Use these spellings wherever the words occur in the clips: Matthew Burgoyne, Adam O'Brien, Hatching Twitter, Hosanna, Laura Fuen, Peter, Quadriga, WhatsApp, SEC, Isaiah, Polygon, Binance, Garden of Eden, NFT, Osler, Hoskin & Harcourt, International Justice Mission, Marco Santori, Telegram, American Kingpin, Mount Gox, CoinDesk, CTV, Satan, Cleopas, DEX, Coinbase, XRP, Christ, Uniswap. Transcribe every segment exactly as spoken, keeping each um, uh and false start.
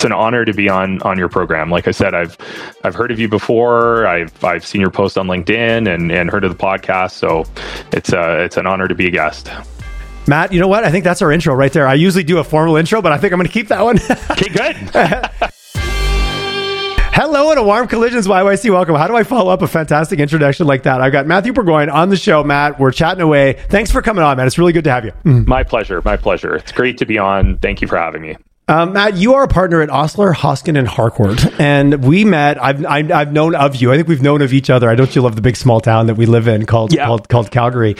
it's an honor to be on on your program. Like I said, I've I've heard of you before. I've I've seen your post on LinkedIn and and heard of the podcast. So it's uh it's an honor to be a guest. Matt, you know what? I think that's our intro right there. I usually do a formal intro, but I think I'm going to keep that one. Okay, good. Hello and a warm collisions, Y Y C. Welcome. How do I follow up a fantastic introduction like that? I've got Matthew Burgoyne on the show. Matt, we're chatting away. Thanks for coming on, man. It's really good to have you. Mm. My pleasure. My pleasure. It's great to be on. Thank you for having me. Um, Matt, you are a partner at Osler, Hoskin and Harcourt, and we met. I've, I've I've known of you. I think we've known of each other. I don't you love the big small town that we live in called yeah. called, called Calgary.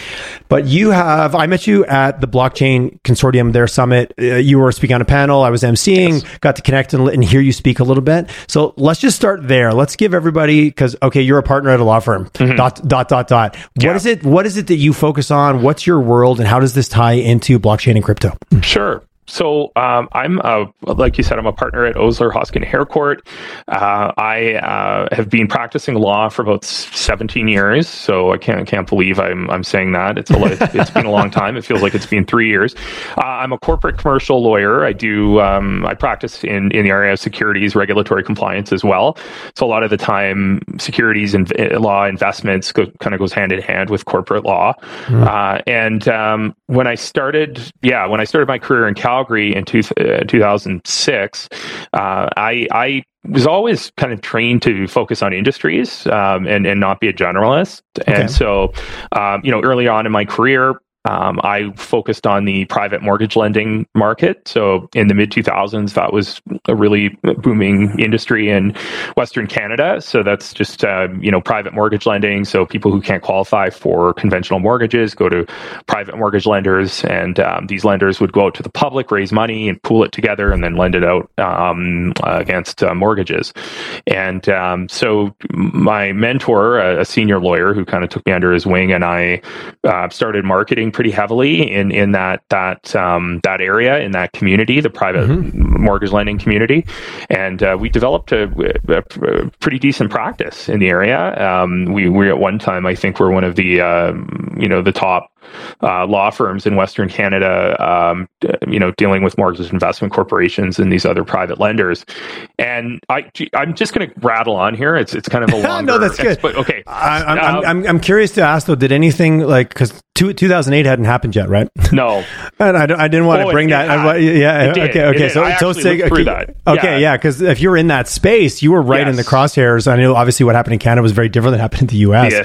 But you have. I met you at the Blockchain Consortium their summit. Uh, you were speaking on a panel. I was emceeing. Yes. Got to connect and, and hear you speak a little bit. So let's just start there. Let's give everybody, because okay, you're a partner at a law firm. Mm-hmm. Dot dot dot dot. Yeah. What is it? What is it that you focus on? What's your world, and how does this tie into blockchain and crypto? Sure. So um, I'm, a, like you said, I'm a partner at Osler, Hoskin and Harcourt. Uh, I uh, have been practicing law for about seventeen years, so I can't can't believe I'm I'm saying that. It's a it's been a long time. It feels like it's been three years. Uh, I'm a corporate commercial lawyer. I do um, I practice in, in the area of securities, regulatory compliance as well. So a lot of the time, securities and law investments go, kind of goes hand in hand with corporate law. Mm. Uh, and um, when I started, yeah, when I started my career in Calgary. Calgary in two, uh, two thousand six, uh, I, I was always kind of trained to focus on industries um, and, and not be a generalist. Okay. And so, um, you know, early on in my career, Um, I focused on the private mortgage lending market. So in the mid two thousands, that was a really booming industry in Western Canada. So that's just, uh, you know, private mortgage lending. So people who can't qualify for conventional mortgages go to private mortgage lenders. And um, these lenders would go out to the public, raise money and pool it together and then lend it out um, against uh, mortgages. And um, so my mentor, a, a senior lawyer who kind of took me under his wing, and I uh, started marketing pretty heavily in in that that um, that area, in that community, the private mm-hmm. mortgage lending community, and uh, we developed a, a, a pretty decent practice in the area. Um, we we at one time, I think, we're one of the uh, you know the top uh, law firms in Western Canada, um, you know, dealing with mortgage investment corporations and these other private lenders. And I I'm just going to rattle on here. It's it's kind of a long. No, that's good. But okay, I, I'm, um, I'm I'm I'm curious to ask though. Did anything like because two thousand eight hadn't happened yet, right? No. And I, I didn't want oh, to bring that. I, yeah. Okay. Okay. So, so sig- okay. That. Okay. Yeah. Because yeah, if you were in that space, you were right yes. in the crosshairs. I know obviously what happened in Canada was very different than happened in the U S, yeah.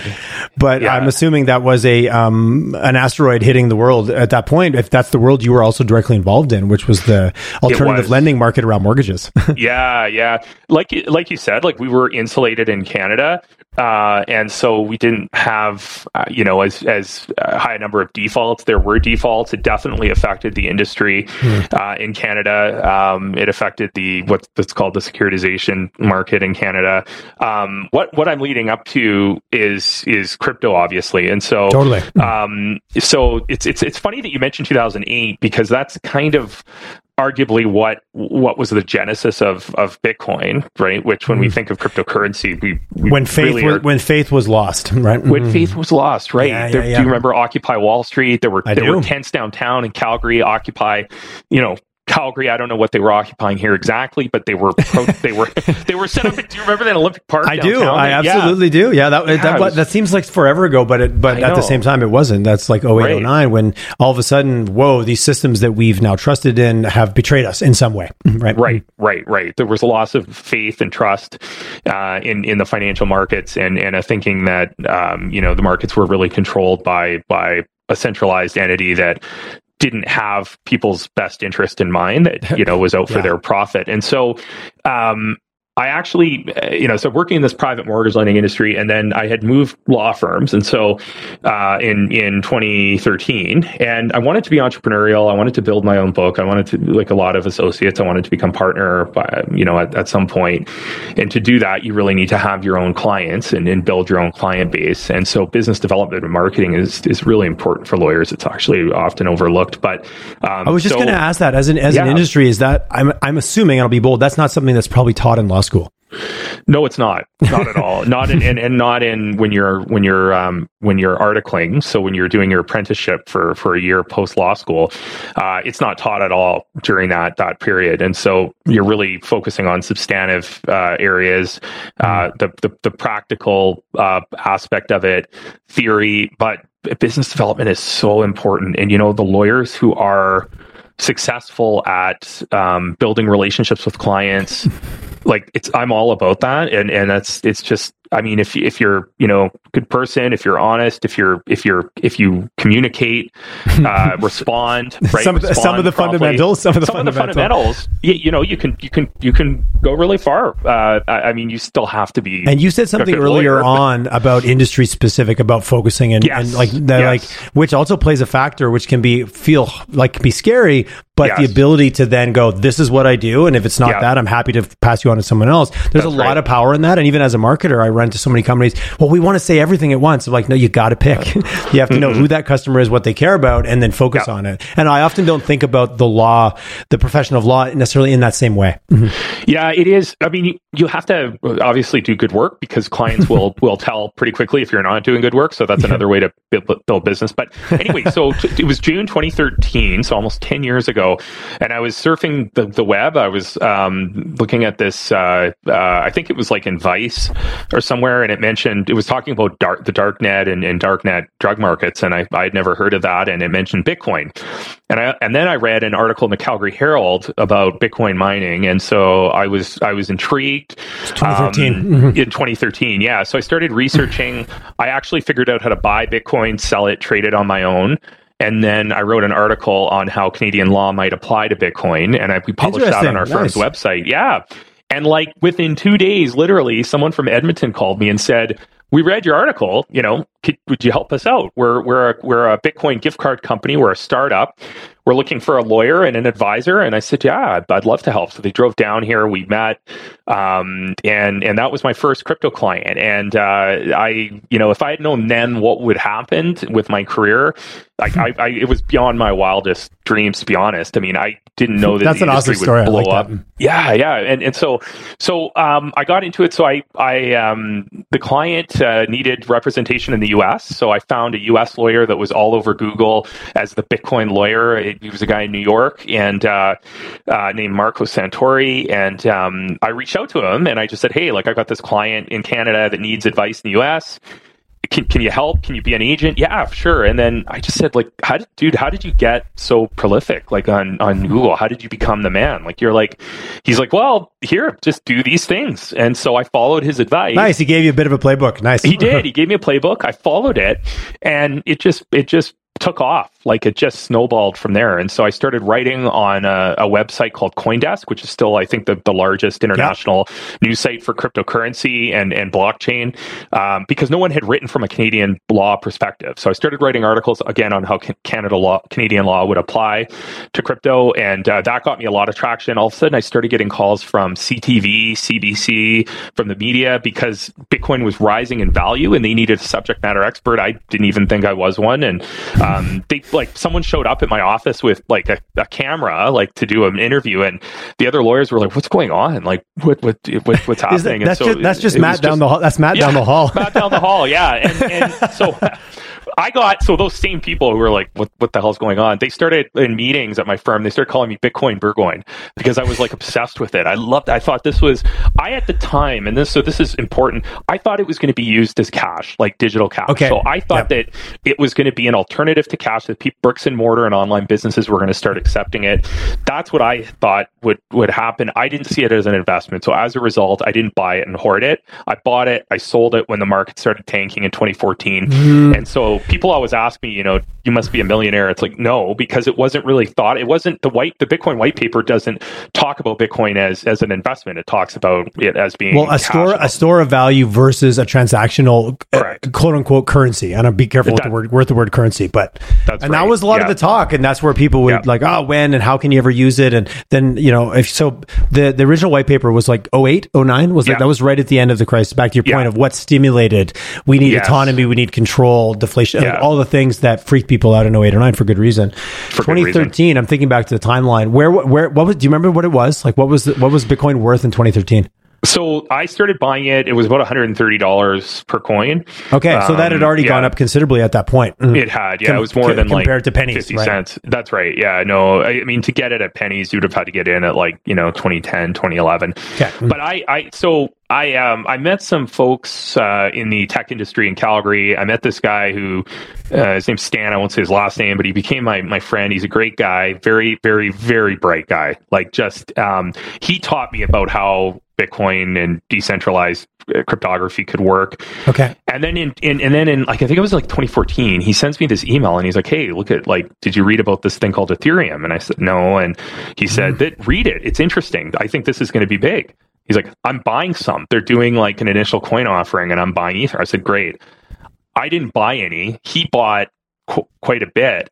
but yeah. I'm assuming that was a, um, an asteroid hitting the world at that point. If that's the world you were also directly involved in, which was the alternative was. lending market around mortgages. yeah. Yeah. Like, like you said, like we were insulated in Canada. Uh, and so we didn't have, uh, you know, as, as uh, high a number of defaults. There were defaults. It definitely affected the industry mm. uh, in Canada. Um, it affected the what's, what's called the securitization market in Canada. Um, what what I'm leading up to is is crypto, obviously, and so totally. Um, so it's it's it's funny that you mentioned two thousand eight because that's kind of. Arguably, what what was the genesis of of Bitcoin, right? Which, when we think of cryptocurrency, we, we when faith really was, are, when faith was lost, right? When mm. faith was lost, right? Yeah, there, yeah, yeah. Do you remember Occupy Wall Street? There were I there do. were tents downtown in Calgary. Occupy, you know. Calgary, I don't know what they were occupying here exactly, but they were pro- they were they were set up. At, do you remember that Olympic Park? I do. I and, absolutely yeah. do. Yeah, that yeah, that, was, that seems like forever ago, but it, but I at know. the same time, it wasn't. That's like oh eight, right. oh nine, when all of a sudden, whoa, these systems that we've now trusted in have betrayed us in some way. Right, right, right, right. There was a loss of faith and trust uh, in in the financial markets, and and a thinking that um, you know the markets were really controlled by by a centralized entity that. Didn't have people's best interest in mind, that, you know, was out for yeah. their profit. And so, um, I actually, you know, so working in this private mortgage lending industry, and then I had moved law firms, and so uh, in in twenty thirteen, and I wanted to be entrepreneurial. I wanted to build my own book. I wanted to, like a lot of associates, I wanted to become partner, by, you know, at, at some point. And to do that, you really need to have your own clients and, and build your own client base. And so, business development and marketing is is really important for lawyers. It's actually often overlooked. But um, I was just so, going to ask that as an as yeah. an industry, is that I'm I'm assuming, and I'll be bold, that's not something that's probably taught in law school. No, it's not. Not at all. Not in, and, and not in when you're when you're um, when you're articling. So when you're doing your apprenticeship for for a year post law school, uh, it's not taught at all during that that period. And so you're really focusing on substantive uh, areas, uh, the, the the practical uh, aspect of it, theory. But business development is so important. And you know, the lawyers who are successful at um, building relationships with clients. Like it's, I'm all about that, and and that's it's just. I mean, if if you're you know good person, if you're honest, if you're if you're if you communicate, uh, respond. Right? Some of the, respond some of the fundamentals. Some of the some fundamental. of the fundamentals. You, you know, you can you can you can go really far. Uh, I, I mean, you still have to be. And you said something earlier lawyer, on but, about industry specific, about focusing and, yes, and like that, yes. like which also plays a factor, which can be feel like can be scary. But yes. the ability to then go, this is what I do. And if it's not yeah. that, I'm happy to pass you on to someone else. There's That's a lot right. of power in that. And even as a marketer, I run to so many companies, well, we want to say everything at once. I'm like, no, you got to pick. you have to mm-hmm. know who that customer is, what they care about, and then focus yeah. on it. And I often don't think about the law, the profession of law necessarily in that same way. Mm-hmm. Yeah, it is. I mean, you, you have to obviously do good work because clients will will tell pretty quickly if you're not doing good work. So that's yeah. another way to build business. But anyway, so t- it was June twenty thirteen, so almost ten years ago. And I was surfing the, the web. I was um, looking at this, uh, uh, I think it was like in Vice or somewhere. And it mentioned, it was talking about dark, the dark net and, and dark net drug markets. And I had never heard of that. And it mentioned Bitcoin. And I, and then I read an article in the Calgary Herald about Bitcoin mining. And so I was, I was intrigued. twenty thirteen Um, mm-hmm. In twenty thirteen. Yeah. So I started researching. I actually figured out how to buy Bitcoin, sell it, trade it on my own. And then I wrote an article on how Canadian law might apply to Bitcoin. And I, we published that on our firm's nice. website. Yeah. And like within two days, literally, someone from Edmonton called me and said, we read your article, you know, could, would you help us out? We're we're a, we're a Bitcoin gift card company. We're a startup. We're looking for a lawyer and an advisor. And I said, yeah, I'd love to help. So they drove down here. We met. Um, and, and that was my first crypto client. And uh, I, you know, if I had known then what would happen with my career, like I, I, it was beyond my wildest dreams, to be honest. I mean, I didn't know that That's the an industry awesome story. would blow like up. That. Yeah, yeah. And and so so um, I got into it. So I, I um, the client uh, needed representation in the U S. So I found a U S lawyer that was all over Google as the Bitcoin lawyer. It, he was a guy in New York and uh, uh, named Marco Santori. And um, I reached out to him and I just said, hey, like I've got this client in Canada that needs advice in the U S. Can, can you help? Can you be an agent? Yeah, sure. And then I just said, like, how did, dude, how did you get so prolific? Like on, on Google, how did you become the man? Like, you're like, he's like, well, here, just do these things. And so I followed his advice. Nice. He gave you a bit of a playbook. Nice. He did. He gave me a playbook. I followed it and it just, it just took off. Like it just snowballed from there. And so I started writing on a, a website called CoinDesk, which is still, I think, the, the largest international yeah. news site for cryptocurrency and, and blockchain, um, because no one had written from a Canadian law perspective. So I started writing articles, again, on how Canada law, Canadian law would apply to crypto. And uh, that got me a lot of traction. All of a sudden, I started getting calls from C T V, C B C, from the media, because Bitcoin was rising in value and they needed a subject matter expert. I didn't even think I was one. And um, they... Like someone showed up at my office with like a, a camera, like to do an interview, and the other lawyers were like, "What's going on? Like, what, what, what what's happening?" That, that's, and so just, that's just it, it Matt down just, the hall. That's Matt yeah, down the hall. Matt down the hall. Yeah, and, and so. I got, so those same people who were like, what what the hell's going on? They started in meetings at my firm, they started calling me Bitcoin Burgoyne because I was like obsessed with it. I loved, I thought this was, I at the time, and this, so this is important, I thought it was going to be used as cash, like digital cash. Okay. So I thought yep. that it was going to be an alternative to cash, that people, bricks and mortar and online businesses were going to start accepting it. That's what I thought would, would happen. I didn't see it as an investment. So as a result, I didn't buy it and hoard it. I bought it, I sold it when the market started tanking in twenty fourteen. Mm. And so people always ask me, you know, you must be a millionaire. It's like, no, because it wasn't really thought. It wasn't the white, the Bitcoin white paper doesn't talk about Bitcoin as, as an investment. It talks about it as being well, a store, out. a store of value versus a transactional uh, quote unquote currency. And I'll be careful that, with the word, with the word currency, but, that's and right. that was a lot yeah. of the talk. And that's where people would yeah. like, oh, when, and how can you ever use it? And then, you know, if so the, the original white paper was like oh eight, oh nine was like, yeah. that was right at the end of the crisis. Back to your yeah. point of what stimulated, we need yes. autonomy, we need control, deflation. Yeah. All the things that freaked people out in oh eight or oh nine for good reason. For twenty thirteen, good reason. I'm thinking back to the timeline. Where, where, what was? Do you remember what it was? Like, what was the, what was Bitcoin worth in twenty thirteen? So I started buying it. It was about one hundred thirty dollars per coin. Okay, um, so that had already yeah. gone up considerably at that point. Mm. It had, yeah. Com- it was more c- than compared like to pennies, fifty cents. That's right, yeah. No, I mean, to get it at pennies, you would have had to get in at like, you know, twenty ten, twenty eleven. Okay. Mm. But I, I, so... I um I met some folks uh, in the tech industry in Calgary. I met this guy who, uh, his name's Stan. I won't say his last name, but he became my my friend. He's a great guy, very very very bright guy. Like just um he taught me about how Bitcoin and decentralized cryptography could work. Okay. And then in, in and then in like I think it was like twenty fourteen, he sends me this email and he's like, "Hey, look at like, did you read about this thing called Ethereum?" And I said, "No." And he said, "That read it. It's interesting. I think this is going to be big." He's like, "I'm buying some. They're doing like an initial coin offering and I'm buying Ether." I said, "Great." I didn't buy any. He bought qu- quite a bit.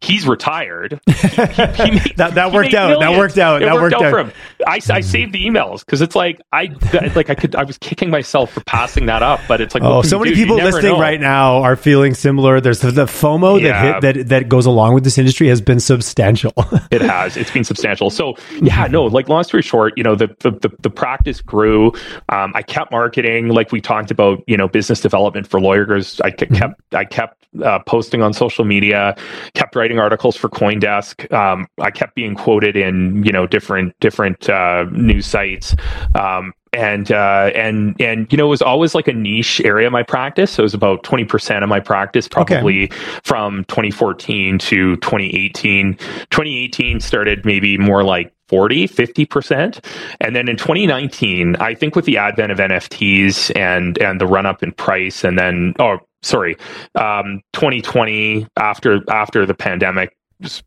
He's retired. He, he, he made, that that he worked out. Millions. That worked out. It that worked, worked out, out for him. I, I saved the emails because it's like I like I could I was kicking myself for passing that up, but it's like oh, so many do? people listening know. right now are feeling similar. There's the, the FOMO yeah. that hit, that that goes along with this industry has been substantial. It has. It's been substantial. So yeah, no. Like long story short, you know the the the, the practice grew. Um, I kept marketing, like we talked about. You know, business development for lawyers. I kept mm-hmm. I kept uh, posting on social media. Kept writing articles for CoinDesk. Um, I kept being quoted in, you know, different different uh, news sites. Um, and, uh, and, and, you know, it was always like a niche area of my practice. So it was about twenty percent of my practice, probably okay. from twenty fourteen to twenty eighteen. twenty eighteen started maybe more like forty, fifty percent. And then in twenty nineteen, I think with the advent of N F Ts and, and the run up in price and then, oh, Sorry, um, twenty twenty after after the pandemic.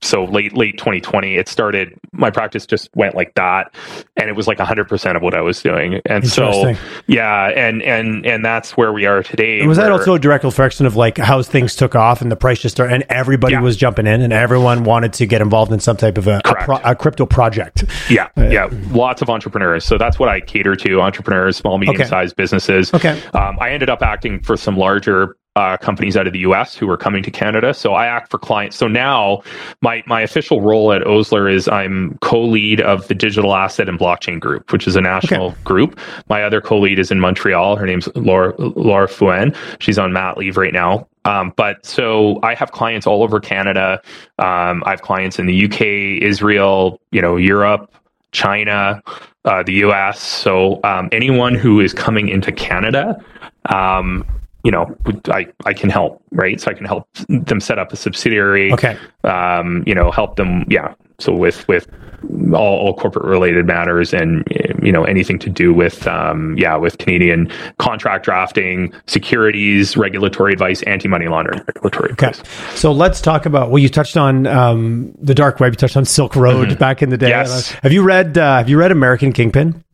So late late twenty twenty, it started. My practice just went like that, and it was like one hundred percent of what I was doing. And so, yeah, and and and that's where we are today. And was where, that also a direct reflection of like how things took off and the price just started, and everybody yeah. was jumping in, and everyone wanted to get involved in some type of a, a, pro, a crypto project? Yeah, uh, yeah, lots of entrepreneurs. So that's what I cater to: entrepreneurs, small, medium okay. sized businesses. Okay, um, I ended up acting for some larger Uh, companies out of the U S who are coming to Canada. So I act for clients. So now my my official role at Osler is I'm co-lead of the Digital Asset and Blockchain Group, which is a national okay. group. My other co-lead is in Montreal. Her name's Laura Laura Fuen. She's on mat leave right now. Um, but so I have clients all over Canada. Um, I have clients in the U K, Israel, you know, Europe, China, uh, the U S. So um, anyone who is coming into Canada, um, you know, I, I can help, right? So I can help them set up a subsidiary. Okay. Um, you know, help them, yeah. So with with all, all corporate related matters and, you know, anything to do with, um, yeah, with Canadian contract drafting, securities, regulatory advice, anti-money laundering, regulatory okay. advice. So let's talk about, well, you touched on um, the dark web, you touched on Silk Road mm-hmm. back in the day. Yes. Have you read, uh, have you read American Kingpin?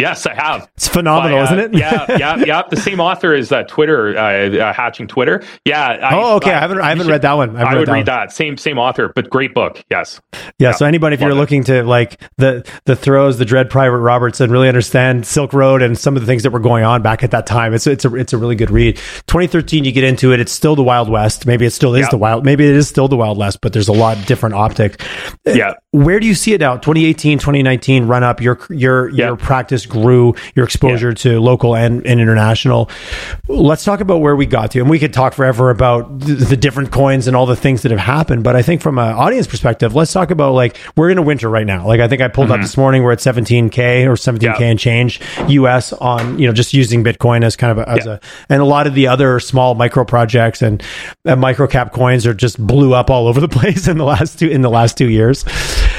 Yes, I have. It's phenomenal, By, uh, isn't it? yeah, yeah, yeah. The same author as uh, Twitter, uh, uh, Hatching Twitter. Yeah. I, oh, okay. I, I haven't. I haven't should, read that one. I've I read would that read one. that. Same, same author, but great book. Yes. Yeah. yeah. So anybody, if Love you're it. looking to like the the throes, the Dread Private Roberts, and really understand Silk Road and some of the things that were going on back at that time, it's it's a it's a really good read. twenty thirteen, you get into it. It's still the Wild West. Maybe it still is yeah. the Wild. Maybe it is still the Wild West, but there's a lot of different optics. Yeah. Where do you see it now? twenty eighteen, twenty nineteen run up. Your your yeah. your practice grew, your exposure yeah. to local and, and international. Let's talk about where we got to, and we could talk forever about th- the different coins and all the things that have happened, but I think from an audience perspective, let's talk about like we're in a winter right now. Like I think I pulled mm-hmm. up this morning, we're at seventeen K or seventeen K yeah. and change U S on, you know, just using Bitcoin as kind of a, as yeah. a, and a lot of the other small micro projects and uh, micro cap coins are just blew up all over the place in the last two in the last two years.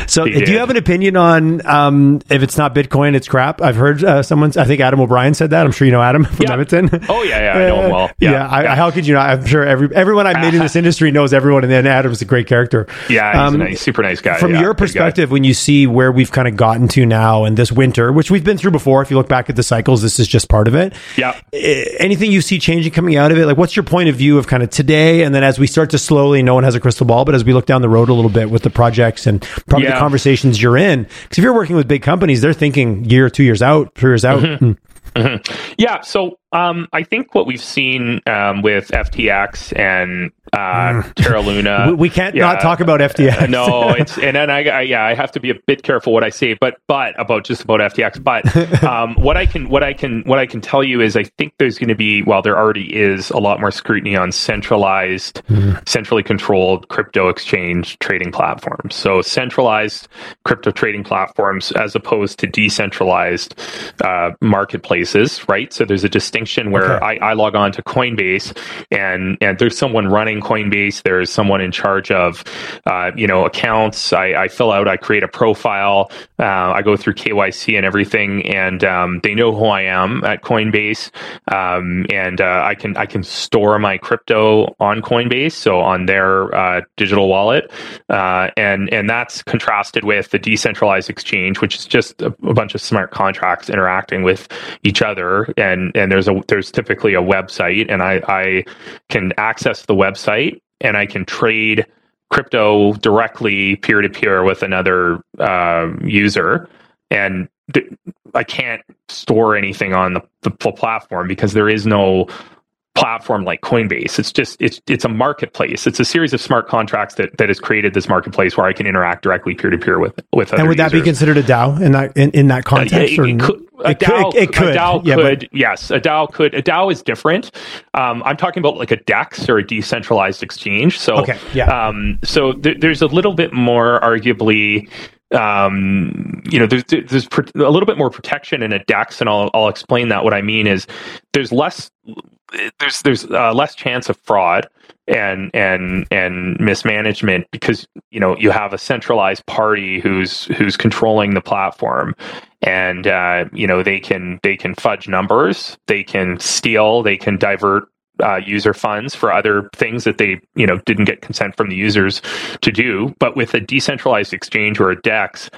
So yeah. do you have an opinion on um, if it's not Bitcoin, it's crap? I've heard uh, someone's, I think Adam O'Brien said that. I'm sure you know Adam from yeah. Edmonton. Oh, yeah, yeah, I know him well. Yeah, yeah, I, yeah. how could you not? I'm sure every everyone I've made in this industry knows everyone, and then Adam's a great character. Yeah, he's um, a nice, super nice guy. From yeah, your perspective, guy. when you see where we've kind of gotten to now and this winter, which we've been through before, if you look back at the cycles, this is just part of it. Yeah. Anything you see changing coming out of it, like what's your point of view of kind of today? And then as we start to slowly, no one has a crystal ball, but as we look down the road a little bit with the projects and probably yeah. the conversations you're in, because if you're working with big companies, they're thinking year, two years out, three years out. Mm-hmm. Mm-hmm. Yeah. So Um, I think what we've seen um, with F T X and uh, mm. Terra Luna, we, we can't yeah, not talk about F T X. no, it's and then I, I yeah I have to be a bit careful what I say, but but about just about F T X. But um, what I can what I can what I can tell you is I think there's going to be well there already is a lot more scrutiny on centralized, mm. centrally controlled crypto exchange trading platforms. So centralized crypto trading platforms as opposed to decentralized uh, marketplaces, right? So there's a distinction. Where okay. I, I log on to Coinbase and, and there's someone running Coinbase. There's someone in charge of, uh, you know, accounts. I, I fill out, I create a profile. Uh, I go through K Y C and everything. And um, they know who I am at Coinbase. Um, and uh, I can I can store my crypto on Coinbase. So on their uh, digital wallet. Uh, and, and that's contrasted with the decentralized exchange, which is just a, a bunch of smart contracts interacting with each other. And, and there's A, there's typically a website, and I, I can access the website, and I can trade crypto directly peer-to-peer with another uh, user. And th- I can't store anything on the, the platform because there is no platform like Coinbase. It's just it's it's a marketplace. It's a series of smart contracts that, that has created this marketplace where I can interact directly peer to peer with with other. And would that users. be considered a DAO in that in, in that context? Uh, it, it, or could, a it, DAO, could, it could. A DAO yeah, could. But... Yes, a DAO could. A DAO is different. Um, I'm talking about like a DEX or a decentralized exchange. So okay, yeah. Um, so th- there's a little bit more, arguably. Um, you know, there's, there's a little bit more protection in a DEX, and I'll I'll explain that. What I mean is there's less there's there's uh, less chance of fraud and and and mismanagement because you know you have a centralized party who's who's controlling the platform, and uh, you know they can they can fudge numbers, they can steal, they can divert. Uh, user funds for other things that they, you know, didn't get consent from the users to do. But with a decentralized exchange or a DEX,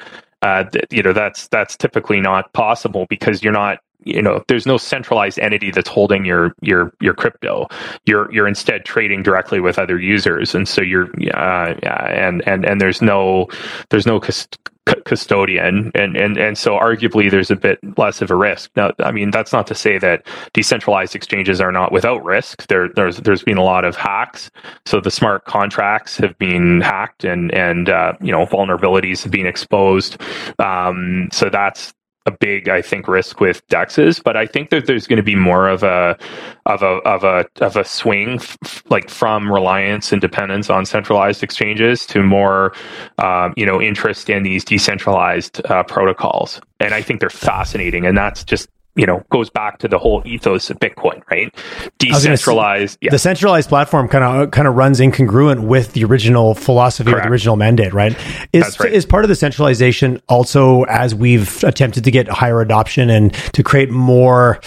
uh, th- you know, that's that's typically not possible because you're not, you know, there's no centralized entity that's holding your your your crypto. You're you're instead trading directly with other users, and so you're uh, and and and there's no there's no. Cust- custodian and, and and so arguably there's a bit less of a risk. Now I mean that's not to say that decentralized exchanges are not without risk. There there's there's been a lot of hacks. So the smart contracts have been hacked and and uh, you know vulnerabilities have been exposed. Um, so that's a big, I think, risk with DEXs, but I think that there's going to be more of a of a of a of a swing, f- like from reliance and dependence on centralized exchanges to more, um, you know, interest in these decentralized uh, protocols. And I think they're fascinating, and that's just. You know, goes back to the whole ethos of Bitcoin, right? Decentralized, yeah. The centralized platform kind of kind of runs incongruent with the original philosophy, or the original mandate, right? Is That's right. Is part of the centralization also as we've attempted to get higher adoption and to create more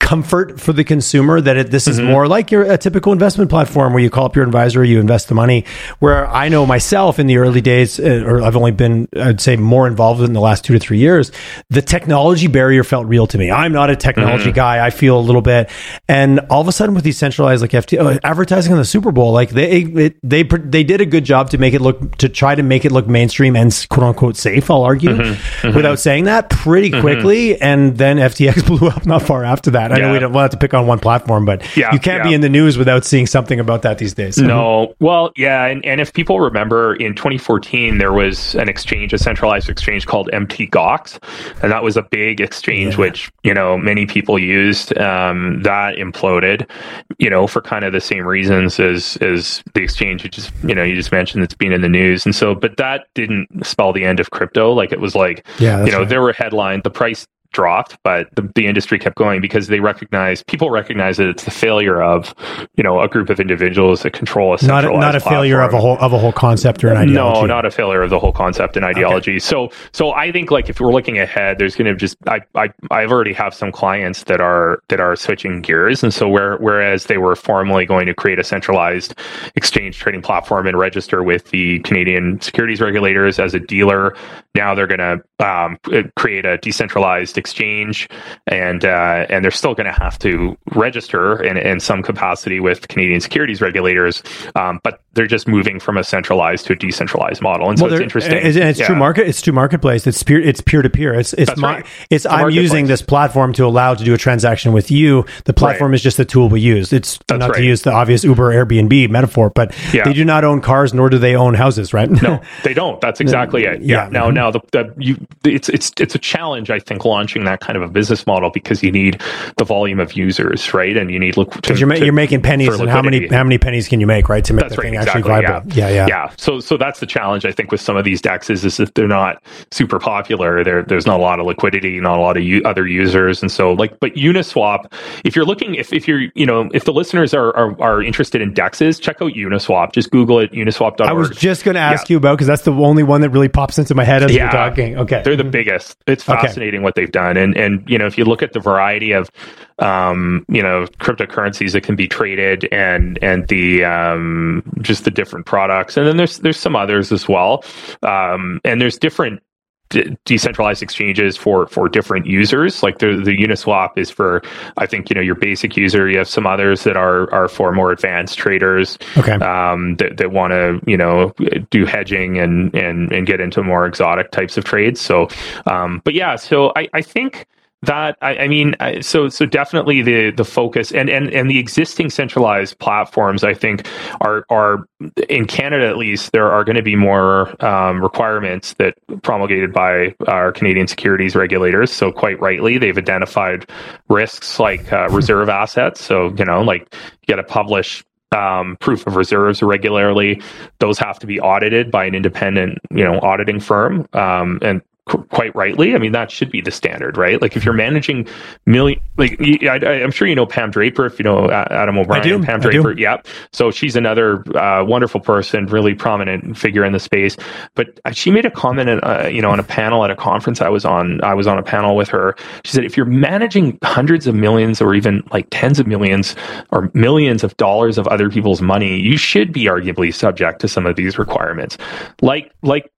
comfort for the consumer that it, this is mm-hmm. more like your a typical investment platform where you call up your advisor, you invest the money. Where I know myself in the early days, or I've only been, I'd say, more involved in the last two to three years, the technology barrier felt real to me. I'm not a technology mm-hmm. guy. I feel a little bit, and all of a sudden with these centralized like F T X advertising on the Super Bowl, like they it, they they did a good job to make it look to try to make it look mainstream and quote unquote safe. I'll argue mm-hmm. Mm-hmm. without saying that pretty quickly, mm-hmm. and then F T X blew up not far after that. I yeah. know we don't we'll have to pick on one platform, but yeah, you can't yeah. be in the news without seeing something about that these days. No, well, yeah, and, and if people remember in twenty fourteen there was an exchange, a centralized exchange called Mount. Gox, and that was a big exchange, yeah. which you know. Many people used um, that imploded, you know, for kind of the same reasons as as the exchange you just you know you just mentioned that's been in the news, and so but that didn't spell the end of crypto. Like it was like yeah, you know right. there were headlines, the price dropped, but the, the industry kept going because they recognize people recognize that it's the failure of you know a group of individuals that control a centralized platform. Not a, not a failure of a whole of a whole concept or an ideology. No, not a failure of the whole concept and ideology. Okay. So so I think like if we're looking ahead, there's going to just I I I've already have some clients that are that are switching gears, and so where, whereas they were formerly going to create a centralized exchange trading platform and register with the Canadian securities regulators as a dealer, now they're going to um, create a decentralized exchange, and uh, and they're still going to have to register in, in some capacity with Canadian securities regulators, um, but they're just moving from a centralized to a decentralized model. And well, so it's interesting. It's, it's yeah. true market. It's true marketplace. It's peer. It's peer to peer. It's it's, my, right. it's, it's I'm using this platform to allow to do a transaction with you. The platform right. is just the tool we use. It's That's not right. to use the obvious Uber, Airbnb metaphor, but yeah. they do not own cars, nor do they own houses, right? No, they don't. That's exactly it. Yeah. yeah. Now, now the, the you it's it's it's a challenge, I think, launching that kind of a business model, because you need the volume of users, right? And you need look because you're, ma- you're making pennies, and how many how many pennies can you make, right? To make that's the right, thing exactly, actually vibrant. Yeah. yeah, yeah, yeah. So so that's the challenge, I think, with some of these D E Xs, is that they're not super popular. There there's not a lot of liquidity, not a lot of u- other users, and so like. But Uniswap, if you're looking, if if you're you know if the listeners are are, are interested in D E Xs, check out Uniswap. Just Google it, uniswap dot org. I was just going to ask yeah. you about, because that's the only one that really pops into my head as yeah. we're talking. Okay, they're the biggest. It's fascinating okay. what they've done, and and you know if you look at the variety of um you know cryptocurrencies that can be traded, and and the um just the different products, and then there's there's some others as well, um and there's different De- decentralized exchanges for for different users. Like the the Uniswap is for, I think, you know your basic user. You have some others that are are for more advanced traders, okay, um, that that want to you know do hedging and and and get into more exotic types of trades. So, um, but yeah, so I I think. That I, I mean, I, so so definitely the the focus and, and and the existing centralized platforms, I think, are are in Canada at least, there are going to be more um, requirements that promulgated by our Canadian securities regulators. So quite rightly, they've identified risks like uh, reserve assets. So you know, like you got to publish. Um, proof of reserves regularly. Those have to be audited by an independent, you know, auditing firm, um, and qu- quite rightly. I mean, that should be the standard, right? Like, if you're managing million, like I, I, I'm sure you know Pam Draper, if you know Adam O'Brien. I do. Pam Draper, I do. Yeah. So she's another uh, wonderful person, really prominent figure in the space. But she made a comment, in, uh, you know, on a panel at a conference I was on. I was on a panel with her. She said, if you're managing hundreds of millions, or even like tens of millions, or millions of dollars of other people's money, you should be arguably subject to some of these requirements, like like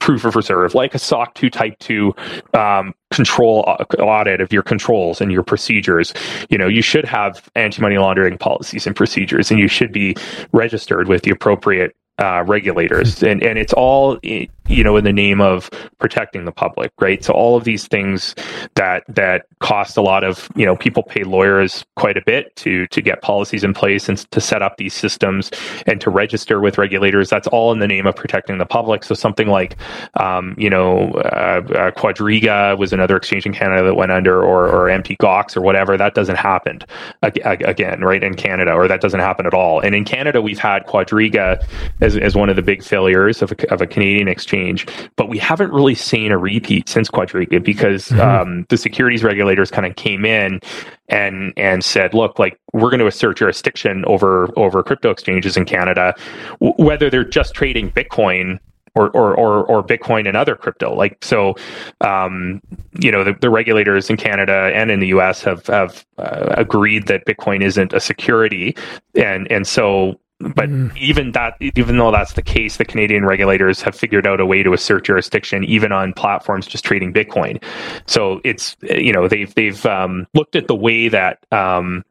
proof of reserve, like a S O C two type two um, control audit of your controls and your procedures. You know, you should have anti-money laundering policies and procedures, and you should be registered with the appropriate uh, regulators. And and it's all, you know, in the name of protecting the public, right? So all of these things that that cost a lot of, you know, people pay lawyers quite a bit to to get policies in place and to set up these systems and to register with regulators. That's all in the name of protecting the public. So something like, um, you know, uh, uh, Quadriga was another exchange in Canada that went under, or or Mount. Gox or whatever. That doesn't happen ag- again, right? In Canada, or that doesn't happen at all. And in Canada, we've had Quadriga As, as one of the big failures of a, of a Canadian exchange, but we haven't really seen a repeat since Quadriga, because mm-hmm. um, the securities regulators kind of came in and and said, look, like, we're going to assert jurisdiction over over crypto exchanges in Canada, w- whether they're just trading Bitcoin or or or, or Bitcoin and other crypto. Like, so, um, you know, the, the regulators in Canada and in the U S have have uh, agreed that Bitcoin isn't a security, and and so. But mm. even that, even though that's the case, the Canadian regulators have figured out a way to assert jurisdiction, even on platforms just trading Bitcoin. So it's, you know, they've they've um, looked at the way that um,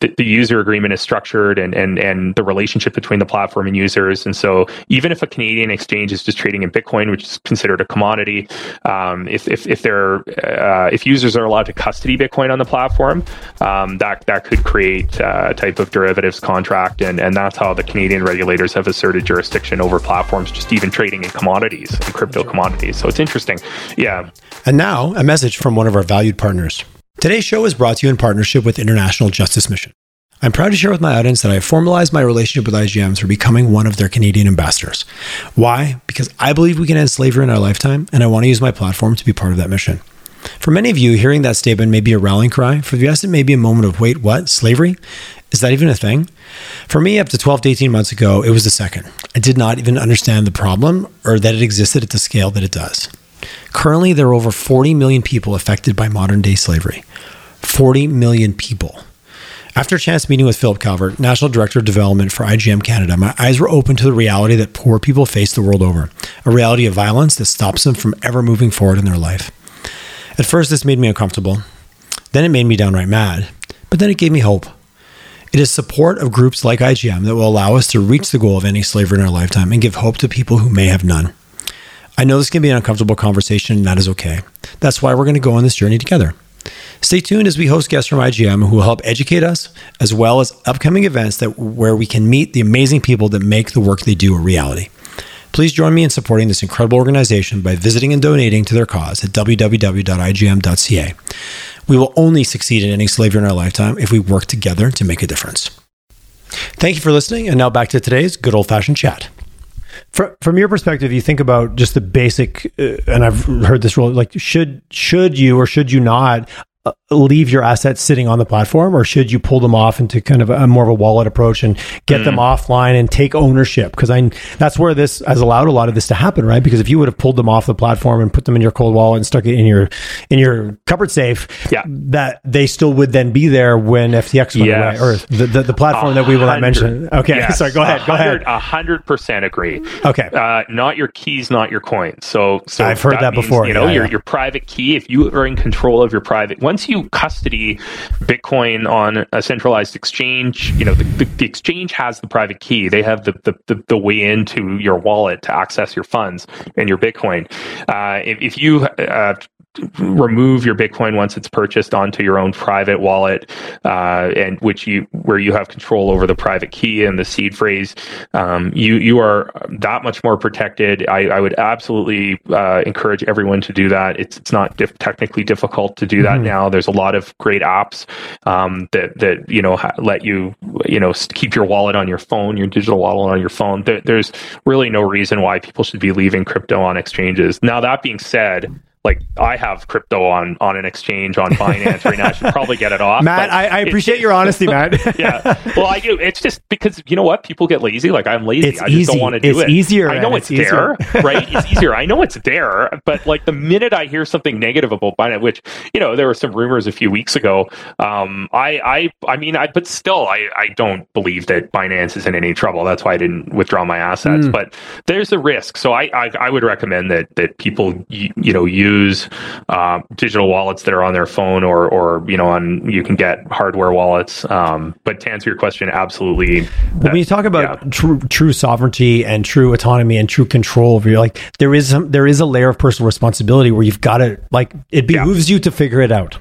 the, the user agreement is structured, and and and the relationship between the platform and users. And so even if a Canadian exchange is just trading in Bitcoin, which is considered a commodity, um, if if if they're uh, if users are allowed to custody Bitcoin on the platform, um, that that could create a type of derivatives contract, and and that's how the Canadian regulators have asserted jurisdiction over platforms just even trading in commodities, in crypto commodities. So it's interesting, yeah. And now a message from one of our valued partners. Today's show is brought to you in partnership with International Justice Mission. I'm proud to share with my audience that I have formalized my relationship with I G M through becoming one of their Canadian ambassadors. Why? Because I believe we can end slavery in our lifetime, and I want to use my platform to be part of that mission. For many of you, hearing that statement may be a rallying cry. For the rest, it may be a moment of, wait, what? Slavery? Is that even a thing? For me, up to twelve to eighteen months ago, it was the second. I did not even understand the problem, or that it existed at the scale that it does. Currently, there are over forty million people affected by modern-day slavery. forty million people. After a chance meeting with Philip Calvert, National Director of Development for I G M Canada, my eyes were open to the reality that poor people face the world over, a reality of violence that stops them from ever moving forward in their life. At first, this made me uncomfortable. Then it made me downright mad. But then it gave me hope. It is support of groups like I G M that will allow us to reach the goal of ending slavery in our lifetime and give hope to people who may have none. I know this can be an uncomfortable conversation, and that is okay. That's why we're going to go on this journey together. Stay tuned as we host guests from I G M who will help educate us, as well as upcoming events that where we can meet the amazing people that make the work they do a reality. Please join me in supporting this incredible organization by visiting and donating to their cause at w w w dot i g m dot c a. We will only succeed in ending slavery in our lifetime if we work together to make a difference. Thank you for listening, and now back to today's good old-fashioned chat. From, from your perspective, you think about just the basic, uh, and I've heard this rule, like should should you or should you not uh, leave your assets sitting on the platform, or should you pull them off into kind of a more of a wallet approach and get mm. them offline and take ownership? Because I that's where this has allowed a lot of this to happen, right? Because if you would have pulled them off the platform and put them in your cold wallet and stuck it in your in your cupboard safe, yeah. that they still would then be there when F T X went yes. away, or the, the, the platform that we will not mention. Okay, yes. sorry, go ahead, go ahead. one hundred percent agree. Okay. Uh, not your keys, not your coins. So, so I've heard that, that means, before. You know, yeah, your, yeah. your private key, if you are in control of your private, once you custody Bitcoin on a centralized exchange, you know, the, the, the exchange has the private key. They have the, the, the way into your wallet to access your funds and your Bitcoin. Uh, if, if you uh, remove your Bitcoin once it's purchased onto your own private wallet, uh, and which you where you have control over the private key and the seed phrase, um, you you are that much more protected. I, I would absolutely uh, encourage everyone to do that. It's it's not diff- technically difficult to do that mm. now. There's a lot of great apps um, that that you know let you you know keep your wallet on your phone, your digital wallet on your phone. There, there's really no reason why people should be leaving crypto on exchanges. Now that being said, like I have crypto on, on an exchange on Binance right now. I should probably get it off. Matt, I, I appreciate your honesty, Matt. yeah. Well, I do. It's just because, you know what? People get lazy. Like I'm lazy. It's I just easy. don't want to do it's it. It's easier. I know it's, it's there, right? It's easier. I know it's there. But like the minute I hear something negative about Binance, which, you know, there were some rumors a few weeks ago. Um, I, I, I mean, I, but still, I, I don't believe that Binance is in any trouble. That's why I didn't withdraw my assets, mm. but there's a risk. So I, I, I would recommend that, that people, you, you know, use use uh, digital wallets that are on their phone, or, or you know, on you can get hardware wallets. Um, but to answer your question, absolutely. That, when you talk about yeah. true, true sovereignty and true autonomy and true control over you, like there is some, there is a layer of personal responsibility where you've got to like it behooves yeah. you to figure it out.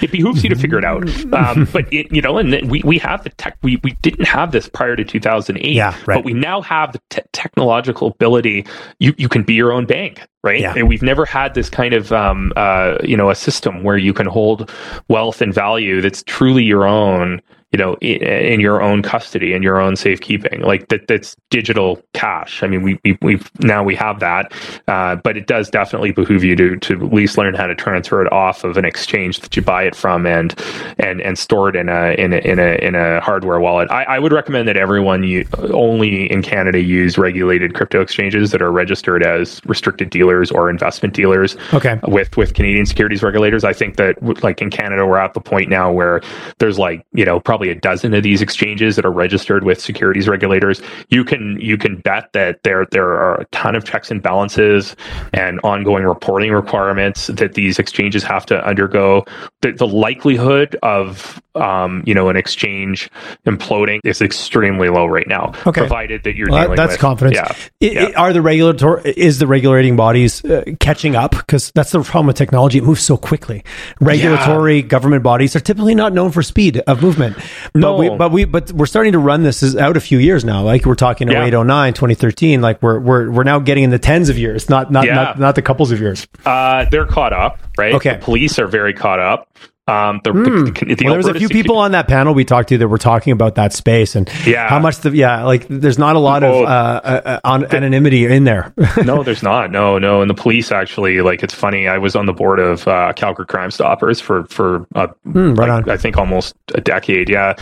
It behooves you to figure it out. Um, but it, you know, and we, we have the tech. We, we didn't have this prior to two thousand eight. Yeah, right. But we now have the te- technological ability. You you can be your own bank. Right. Yeah. And we've never had this kind of, um, uh, you know, a system where you can hold wealth and value that's truly your own, you know, in, in your own custody and your own safekeeping, like that, that's digital cash. I mean, we, we, we've now we have that, uh, but it does definitely behoove you to, to at least learn how to transfer it off of an exchange that you buy it from and, and, and store it in a, in a, in a, in a hardware wallet. I, I would recommend that everyone you only in Canada use regulated crypto exchanges that are registered as restricted dealers or investment dealers. Okay. With, with Canadian securities regulators. I think that like in Canada, we're at the point now where there's like, you know, probably a dozen of these exchanges that are registered with securities regulators. You can you can bet that there there are a ton of checks and balances and ongoing reporting requirements that these exchanges have to undergo. The, the likelihood of um, you know an exchange imploding is extremely low right now. Okay. Provided that you're well, dealing that's with that's confidence. Yeah, it, yeah. It, are the regulator is the regulating bodies uh, catching up? Because that's the problem with technology; it moves so quickly. Regulatory yeah. government bodies are typically not known for speed of movement. No. But we, but we, but we're starting to run this out a few years now. Like we're talking yeah. oh eight, oh nine, twenty thirteen. Like we're we're we're now getting in the tens of years, not not yeah. not, not the couples of years. Uh, they're caught up, right? Okay. The police are very caught up. Um, the, mm. the, the, the well, there was a few people on that panel we talked to that were talking about that space and yeah. how much the yeah like there's not a lot oh, of uh, uh, on, the, anonymity in there. no, there's not. No, no. And the police actually like it's funny. I was on the board of uh, Calgary Crime Stoppers for for uh, mm, right like, I think almost a decade. Yeah,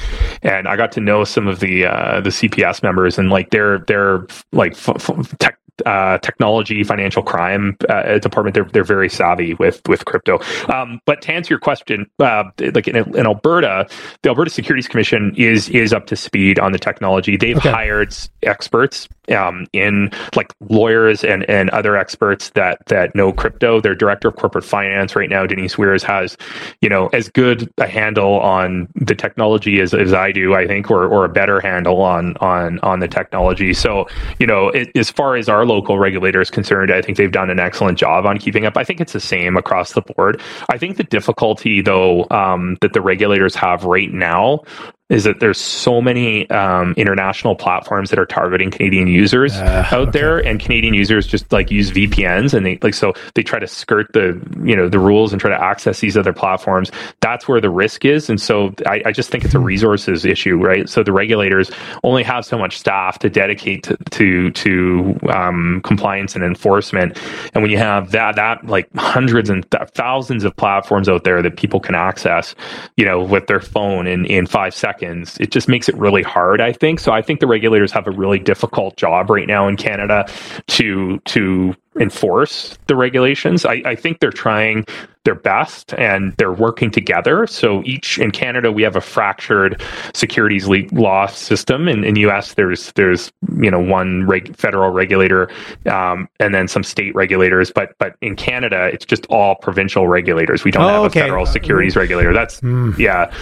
and I got to know some of the uh, the C P S members and like they're they're like f- f- tech. Uh, technology, financial crime uh, department. They're they're very savvy with with crypto. Um, but to answer your question, uh, like in, in Alberta, the Alberta Securities Commission is is up to speed on the technology. They've okay. hired experts um, in like lawyers and, and other experts that that know crypto. Their director of corporate finance right now, Denise Weirs, has, you know, as good a handle on the technology as, as I do, I think, or or a better handle on on on the technology. So, you know, it, as far as our local regulator is concerned, I think they've done an excellent job on keeping up. I think it's the same across the board. I think the difficulty, though, um, that the regulators have right now is that there's so many um, international platforms that are targeting Canadian users uh, out okay. there, and Canadian users just like use V P Ns, and they like so they try to skirt the you know the rules and try to access these other platforms. That's where the risk is, and so I, I just think it's a resources issue, right? So the regulators only have so much staff to dedicate to to, to um, compliance and enforcement, and when you have that that like hundreds and th- thousands of platforms out there that people can access, you know, with their phone in in five seconds. It just makes it really hard, I think. So I think the regulators have a really difficult job right now in Canada to to enforce the regulations. I, I think they're trying their best and they're working together. So each in Canada, we have a fractured securities law system. In in U S, there's there's you know one reg, federal regulator um, and then some state regulators. But but in Canada, it's just all provincial regulators. We don't oh, have okay. a federal securities uh, regulator. That's mm. yeah.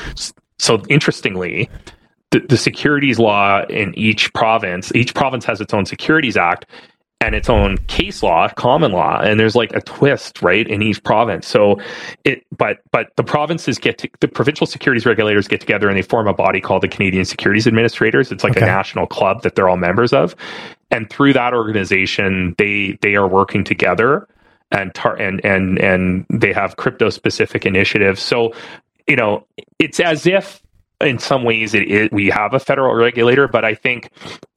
So interestingly, the, the securities law in each province, each province has its own Securities Act and its own case law, common law, and there's like a twist, right, in each province. So, it but but the provinces get to, the provincial securities regulators get together and they form a body called the Canadian Securities Administrators. It's like okay. a national club that they're all members of, and through that organization, they they are working together and tar- and and and they have crypto specific initiatives. So, you know, it's as if in some ways it, it we have a federal regulator, but I think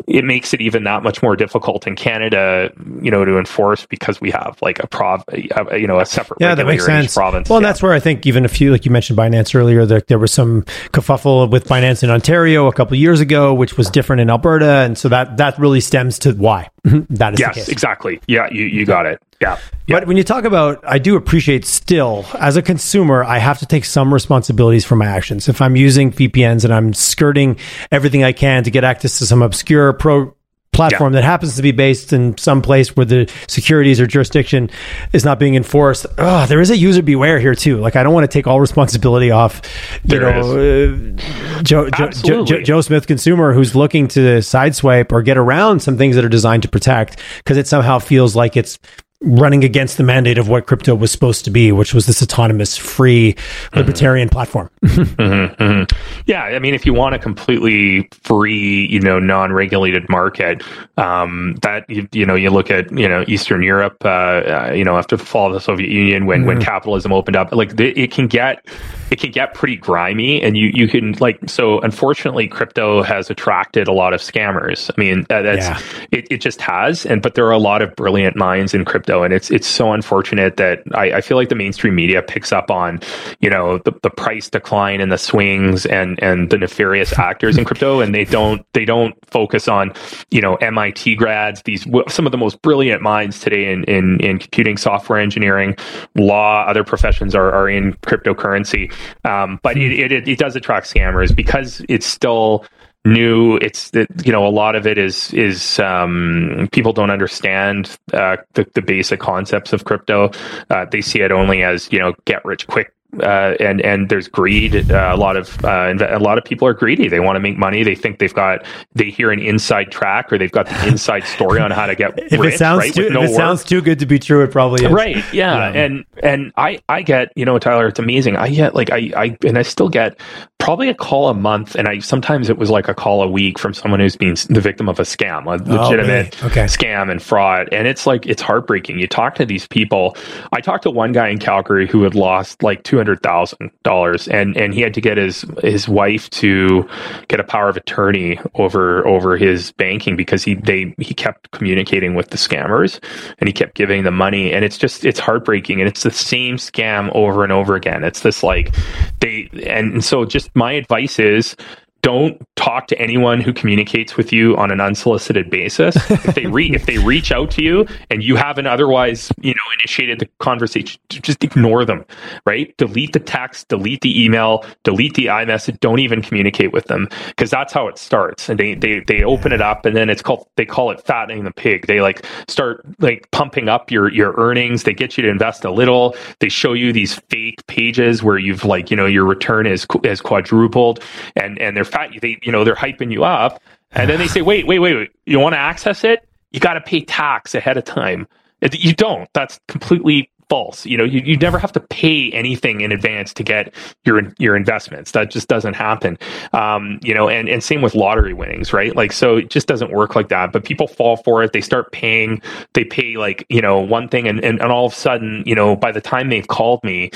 it makes it even that much more difficult in Canada, you know, to enforce because we have like a prov, a, you know, a separate yeah, regulator that makes sense. In each province. Well, yeah. And that's where I think even a few, like you mentioned Binance earlier, there, there was some kerfuffle with Binance in Ontario a couple of years ago, which was different in Alberta, and so that that really stems to why that is yes, the case. Yes, exactly. Yeah, you you got it. Yeah. yeah. But when you talk about, I do appreciate still, as a consumer, I have to take some responsibilities for my actions. If I'm using V P Ns and I'm skirting everything I can to get access to some obscure pro platform yeah. that happens to be based in some place where the securities or jurisdiction is not being enforced, oh, there is a user beware here too. Like, I don't want to take all responsibility off, you there know, uh, Joe, Joe, Joe, Joe Smith consumer who's looking to sideswipe or get around some things that are designed to protect because it somehow feels like it's running against the mandate of what crypto was supposed to be, which was this autonomous, free, libertarian mm-hmm. platform. mm-hmm, mm-hmm. Yeah, I mean, if you want a completely free, you know, non-regulated market, um, that, you, you know, you look at, you know, Eastern Europe, uh, uh, you know, after the fall of the Soviet Union, when, mm-hmm. when capitalism opened up, like th- it can get, it can get pretty grimy, and you, you can like, so unfortunately, crypto has attracted a lot of scammers. I mean, uh, that's, yeah. it, it just has. And, but there are a lot of brilliant minds in crypto. And it's it's so unfortunate that I, I feel like the mainstream media picks up on, you know, the, the price decline and the swings and and the nefarious actors in crypto, and they don't they don't focus on, you know, M I T grads, these some of the most brilliant minds today in in, in computing, software engineering, law, other professions are, are in cryptocurrency, um, but it, it it does attract scammers because it's still new. It's that, you know, a lot of it is is um people don't understand uh the, the basic concepts of crypto. Uh they see it only as, you know, get rich quick, uh and and there's greed. Uh, a lot of uh a lot of people are greedy. They want to make money. They think they've got, they hear an inside track or they've got the inside story on how to get if rich, it sounds right? too, no if it work. sounds too good to be true, it probably is, right? Yeah. yeah and and i i get, you know, Tyler, it's amazing. I get like i i and I still get probably a call a month, and I sometimes it was like a call a week from someone who's been the victim of a scam, a legitimate oh, okay. scam and fraud. And it's like, it's heartbreaking. You talk to these people. I talked to one guy in Calgary who had lost like two hundred thousand dollars, and and he had to get his his wife to get a power of attorney over over his banking because he they he kept communicating with the scammers and he kept giving them money. And it's just, it's heartbreaking, and it's the same scam over and over again. It's this like they and, and so just my advice is don't talk to anyone who communicates with you on an unsolicited basis. If they re- if they reach out to you and you haven't otherwise, you know, initiated the conversation, just ignore them, right? Delete the text, delete the email, delete the iMessage. Don't even communicate with them, because that's how it starts. And they they they open it up, and then it's called, they call it fattening the pig. They like start like pumping up your your earnings. They get you to invest a little. They show you these fake pages where you've like, you know, your return is has quadrupled, and and they're fat. They you know they're hyping you up, and then they say, wait, wait, wait, wait. You want to access it? You got to pay tax ahead of time. You don't. That's completely false. You know, you, you never have to pay anything in advance to get your your investments. That just doesn't happen. Um, you know, and, and same with lottery winnings, right? Like, so it just doesn't work like that. But people fall for it. They start paying. They pay like, you know, one thing, and, and, and all of a sudden, you know, by the time they've called me,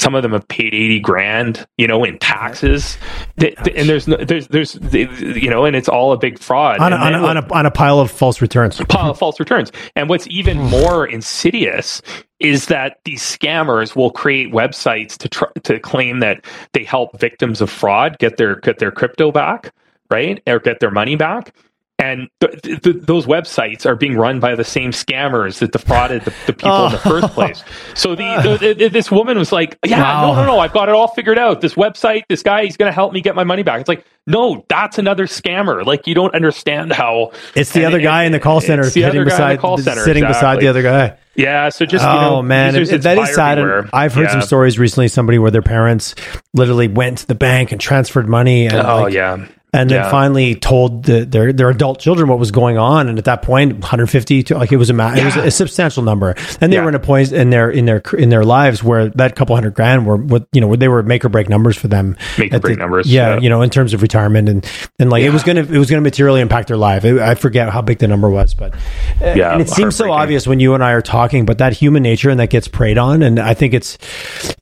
some of them have paid eighty grand, you know, in taxes. They, they, and there's, no, there's, there's, they, you know, and it's all a big fraud. On a, on, a, on, a, on a pile of false returns. A pile of false returns. And what's even more insidious is that these scammers will create websites to tr- to claim that they help victims of fraud get their, get their crypto back, right? Or get their money back. And th- th- those websites are being run by the same scammers that defrauded the, the people oh. in the first place. So the, the, the, this woman was like, yeah, wow. no, no, no, I've got it all figured out. This website, this guy, he's going to help me get my money back. It's like, no, that's another scammer. Like, you don't understand how... It's the other it, guy in the call center, the other guy in the call center sitting exactly. beside the other guy. Yeah, so just, you know... Oh, man, it, that is sad. I've heard yeah. some stories recently, somebody where their parents literally went to the bank and transferred money. And oh, like, yeah. And then yeah. finally told the, their their adult children what was going on, and at that point, one hundred fifty to, like it was a ma- yeah. it was a substantial number, and they yeah. were in a point in their in their in their lives where that couple hundred grand were what you know they were make or break numbers for them, make or break the, numbers, yeah, yeah, you know, in terms of retirement and and like yeah. it was gonna it was gonna materially impact their life. It, I forget how big the number was, but uh, yeah, and it seems so obvious when you and I are talking, but that human nature and that gets preyed on, and I think it's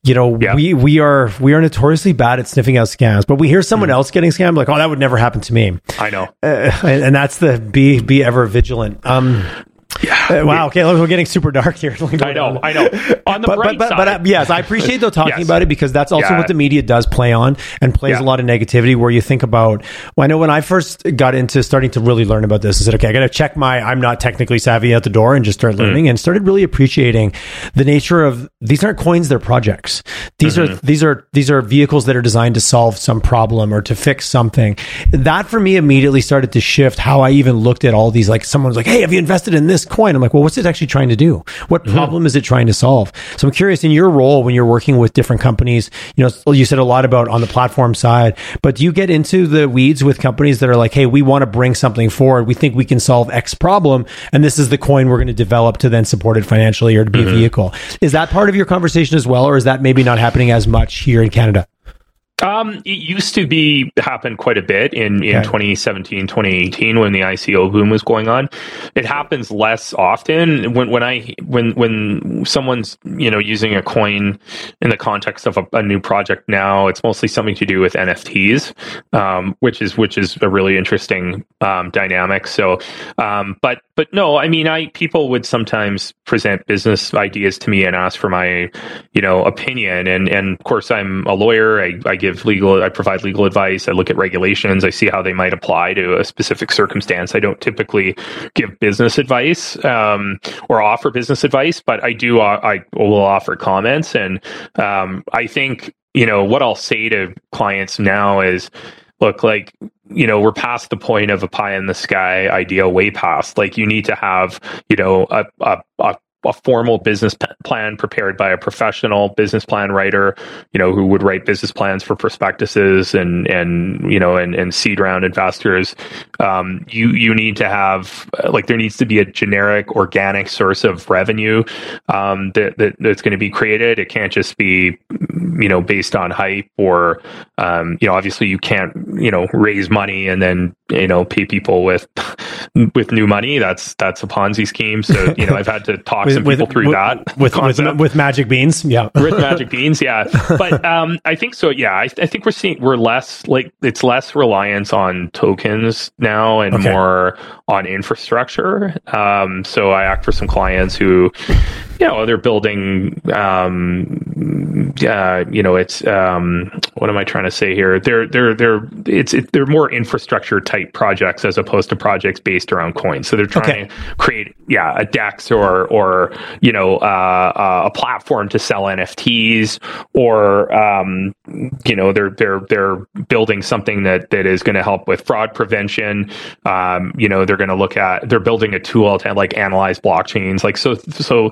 you know yeah. we we are we are notoriously bad at sniffing out scams, but we hear someone mm. else getting scammed, like, oh, that would never happened to me. I know. Uh, and, and that's the be be ever vigilant. Um Yeah. Uh, wow. Okay. We're getting super dark here. I know. I know. On the but, bright but, but, side. But uh, yes, I appreciate though talking yes. about it, because that's also yeah. what the media does play on, and plays yeah. a lot of negativity where you think about, well, I know when I first got into starting to really learn about this, I said, okay, I got to check my, I'm not technically savvy out the door and just start learning mm-hmm. and started really appreciating the nature of, these aren't coins, they're projects. These mm-hmm. are, these are, these are vehicles that are designed to solve some problem or to fix something. That for me immediately started to shift how I even looked at all these, like someone's like, hey, have you invested in this coin? I'm like, well, what's it actually trying to do? What problem mm-hmm. is it trying to solve? So I'm curious, in your role when you're working with different companies, you know, you said a lot about on the platform side, but do you get into the weeds with companies that are like, hey, we want to bring something forward. We think we can solve X problem, and this is the coin we're going to develop to then support it financially or to be mm-hmm. a vehicle. Is that part of your conversation as well, or is that maybe not happening as much here in Canada? Um, it used to be happened quite a bit in, in okay. twenty seventeen, twenty eighteen, when the I C O boom was going on. It happens less often when, when I, when, when someone's, you know, using a coin in the context of a, a new project now, it's mostly something to do with N F Ts, um, which is, which is a really interesting, um, dynamic. So, um, but, but no, I mean, I, people would sometimes present business ideas to me and ask for my, you know, opinion. And, and of course I'm a lawyer. I, I give legal, I provide legal advice. I look at regulations. I see how they might apply to a specific circumstance. I don't typically give business advice um, or offer business advice, but I do. Uh, I will offer comments, and um, I think you know what I'll say to clients now is, look, like, you know, we're past the point of a pie in the sky idea, way past. Like, you need to have, you know, a a, a a formal business plan prepared by a professional business plan writer, you know, who would write business plans for prospectuses and, and, you know, and, and seed round investors. Um, you, you need to have, like, there needs to be a generic organic source of revenue, um, that, that that's going to be created. It can't just be, you know, based on hype or, um, you know, obviously you can't, you know, raise money and then, you know, pay people with, with new money. That's, that's a Ponzi scheme. So, you know, I've had to talk some with, people through with, that with, with with magic beans yeah with magic beans yeah but um I think so yeah I, I think we're seeing we're less like it's less reliance on tokens now and okay. more on infrastructure. Um so I act for some clients who you know they're building um uh you know it's um what am I trying to say here? They're they're they're it's it, they're more infrastructure type projects as opposed to projects based around coins. So they're trying okay. to create yeah a DEX or or you know uh, uh, a platform to sell N F Ts, or um, you know they're they're they're building something that that is going to help with fraud prevention. Um, you know they're going to look at they're building a tool to like analyze blockchains. Like so so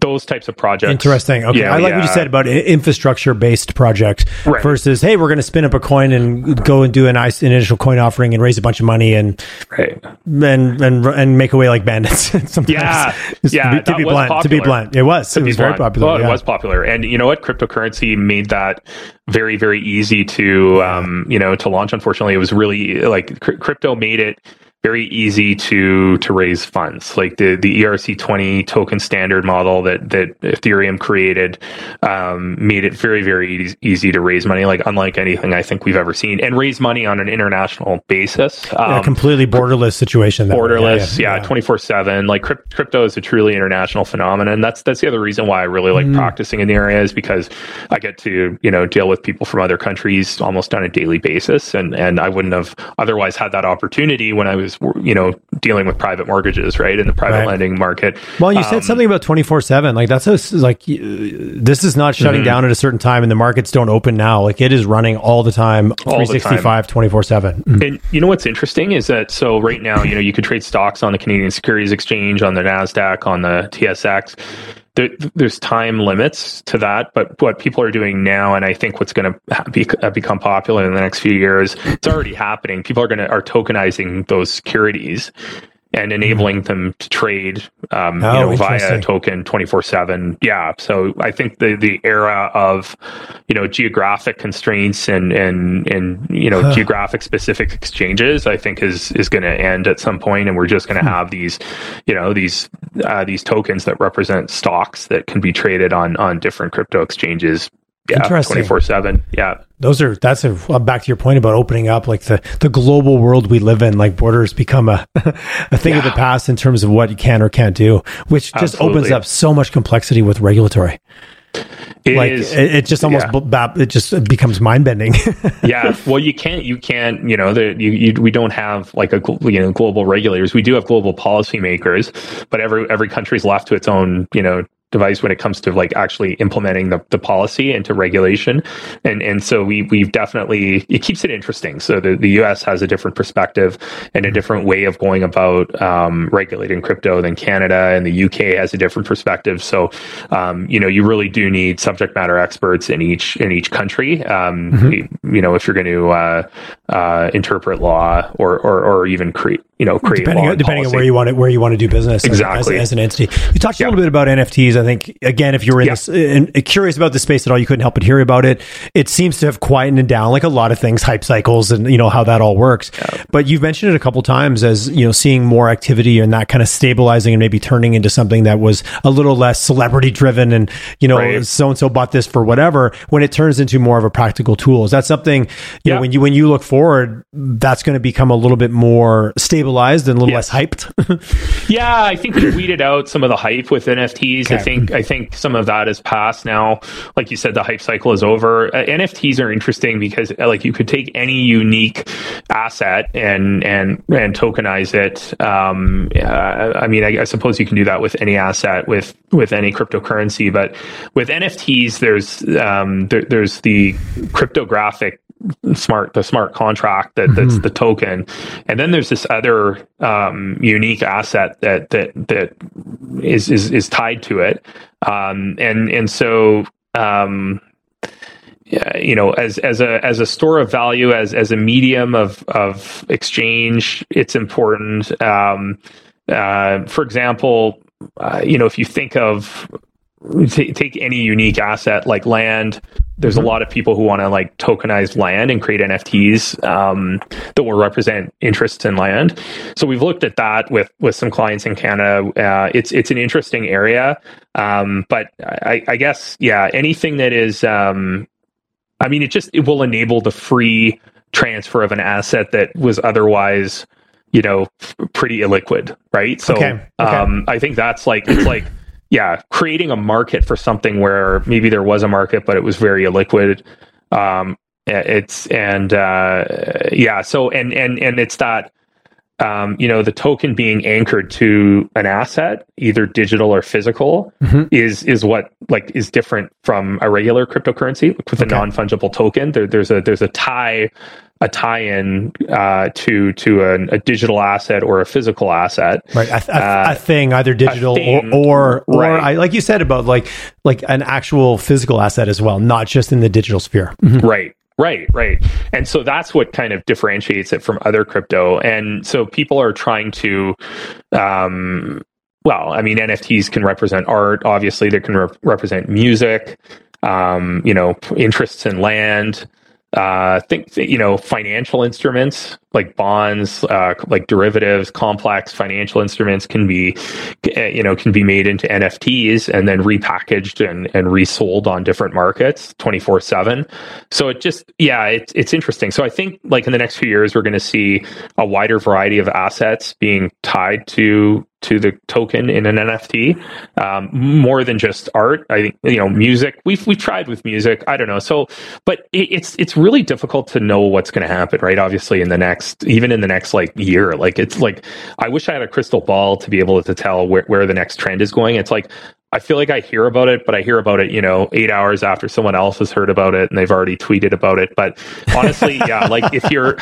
those types of projects. Interesting. Okay, yeah, I like yeah. what you said about infrastructure based projects. Right. Versus, hey, we're going to spin up a coin and go and do an initial coin offering and raise a bunch of money and right. and and and make away like bandits. Sometimes. Yeah, Just yeah. To be, to be blunt, popular. to be blunt, it was to it was blunt. very popular. Well, yeah. It was popular, and you know what? Cryptocurrency made that very very easy to um, you know to launch. Unfortunately, it was really like cr- crypto made it very easy to to raise funds. Like the the E R C twenty token standard model that that Ethereum created um, made it very very easy to raise money, like unlike anything I think we've ever seen, and raise money on an international basis. Um, yeah, completely borderless situation. Borderless, yeah, twenty-four seven. Like crypt, crypto is a truly international phenomenon. That's that's the other reason why I really like mm. practicing in the area, is because I get to you know deal with people from other countries almost on a daily basis, and and I wouldn't have otherwise had that opportunity when I was you know dealing with private mortgages right in the private right. lending market. Well, you um, said something about twenty-four seven, like that's a, like this is not shutting mm-hmm. down at a certain time, and the markets don't open now. Like it is running all the time, three sixty-five, twenty-four seven. Mm-hmm. And you know what's interesting is that so right now you know you could trade stocks on the Canadian Securities Exchange, on the Nasdaq, on the T S X. There, there's time limits to that, but what people are doing now, and I think what's going to be, uh, become popular in the next few years, it's already happening. People are going to are tokenizing those securities and enabling them to trade um, oh, you know, via token twenty-four seven. Yeah, so I think the, the era of you know geographic constraints and and and you know huh. geographic specific exchanges, I think is is going to end at some point, and we're just going to hmm. have these you know these uh, these tokens that represent stocks that can be traded on on different crypto exchanges. Yeah, twenty-four seven. Yeah. Those are, that's a, back to your point about opening up, like the, the global world we live in, like borders become a, a thing yeah. of the past in terms of what you can or can't do, which just Absolutely. opens up so much complexity with regulatory. It like is, it, it just almost yeah. bap, it just becomes mind bending. yeah, well, you can't, you can't, you know, the, you, you, we don't have like a you know global regulators. We do have global policymakers, but every every country's left to its own, you know, device when it comes to like actually implementing the, the policy into regulation. And and so we we've definitely, it keeps it interesting. So the, the U S has a different perspective and a different way of going about um, regulating crypto than Canada, and the U K has a different perspective. So um, you know you really do need subject matter experts in each in each country. Um, mm-hmm. You know if you're going to uh, uh, interpret law or or, or even create you know create depending law on, depending policy. on where you want it where you want to do business exactly as, as an entity. We talked yeah. a little bit about N F Ts. I think, again, if you were in yeah. this, in, in, curious about the space at all, you couldn't help but hear about it. It seems to have quietened down, like a lot of things, hype cycles and, you know, how that all works. Yeah. But you've mentioned it a couple times as, you know, seeing more activity and that kind of stabilizing and maybe turning into something that was a little less celebrity driven and, you know, right. so-and-so bought this for whatever, when it turns into more of a practical tool. Is that something, you yeah. know, when you when you look forward, that's going to become a little bit more stabilized and a little yes. less hyped? yeah, I think we weeded out some of the hype with N F Ts. Okay. I think I think some of that is past now. Like you said, the hype cycle is over. Uh, N F Ts are interesting because uh, like you could take any unique asset and and and tokenize it. Um, uh, I mean, I, I suppose you can do that with any asset with with any cryptocurrency, but with N F Ts, there's um, there, there's the cryptographic. smart the smart contract that that's mm-hmm. the token, and then there's this other um unique asset that that that is is, is tied to it, um and and so um yeah, you know, as as a as a store of value, as as a medium of of exchange, it's important. Um uh for example, uh, you know if you think of T- take any unique asset like land. There's a lot of people who want to like tokenize land and create N F Ts um, that will represent interests in land. So we've looked at that with with some clients in Canada. Uh, it's it's an interesting area, um, but I, I guess yeah, anything that is, um, I mean, it just it will enable the free transfer of an asset that was otherwise, you know, pretty illiquid, right? So okay. Okay. Um, I think that's like it's like. Yeah, creating a market for something where maybe there was a market, but it was very illiquid, um, It's and uh, yeah, so and and and it's that um, you know, the token being anchored to an asset, either digital or physical, mm-hmm. is is what like is different from a regular cryptocurrency like with okay. a non-fungible token. There, there's a there's a tie a tie-in uh, to to an, a digital asset or a physical asset, right? A, th- uh, a thing, either digital thing, or or, right. or I, like you said about like like an actual physical asset as well, not just in the digital sphere, mm-hmm. right? Right, right. And so that's what kind of differentiates it from other crypto. And so people are trying to, um, well, I mean, N F Ts can represent art, obviously, they can re- represent music, um, you know, interests in land, uh, think, you know, financial instruments like bonds, uh, like derivatives, complex financial instruments can be, you know, can be made into N F Ts and then repackaged and, and resold on different markets twenty-four seven. So it just, yeah, it's, it's interesting. So I think like in the next few years, we're going to see a wider variety of assets being tied to, to the token in an N F T, um, more than just art. I think, you know, music, we've, we've tried with music, I don't know. So, but it, it's, it's really difficult to know what's going to happen, right? Obviously in the next, even in the next like year, like it's like I wish I had a crystal ball to be able to tell where, where the next trend is going. It's like I feel like I hear about it, but I hear about it, you know, eight hours after someone else has heard about it and they've already tweeted about it. But honestly, yeah, like if you're,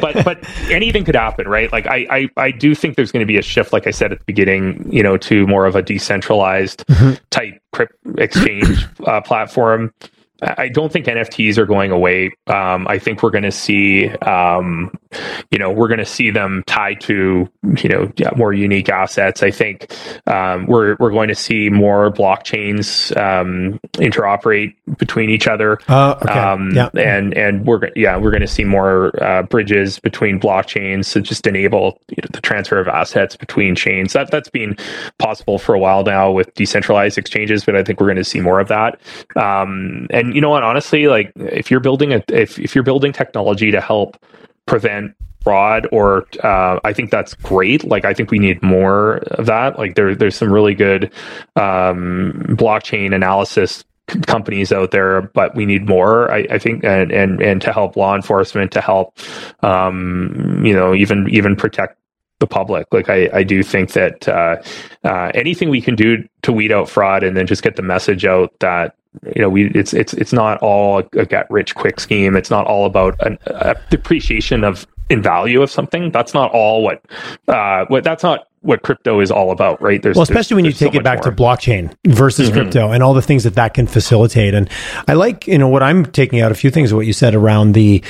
but but anything could happen, right? Like I I, I do think there's going to be a shift, like I said at the beginning, you know, to more of a decentralized mm-hmm. type crypt exchange uh, platform. I don't think N F Ts are going away. Um, I think we're going to see, um, you know, we're going to see them tied to, you know, more unique assets. I think um, we're we're going to see more blockchains um, interoperate between each other. Uh, okay. um, yeah. And and we're yeah we're going to see more uh, bridges between blockchains to just enable, you know, the transfer of assets between chains. That that's been possible for a while now with decentralized exchanges, but I think we're going to see more of that. Um, and And you know what, honestly, like if you're building a if, if you're building technology to help prevent fraud or uh, I think that's great. Like I think we need more of that. Like there there's some really good um, blockchain analysis companies out there, but we need more, I, I think, and, and and to help law enforcement, to help um, you know, even even protect the public. Like I, I do think that uh, uh, anything we can do to weed out fraud and then just get the message out that, you know, we it's it's it's not all a get rich quick scheme. It's not all about an, a depreciation of in value of something. That's not all what uh what that's not what crypto is all about, right? There's well, especially there's, when you take so it back more. to blockchain versus mm-hmm. crypto and all the things that that can facilitate. And I like, you know, what I'm taking out a few things of what you said around the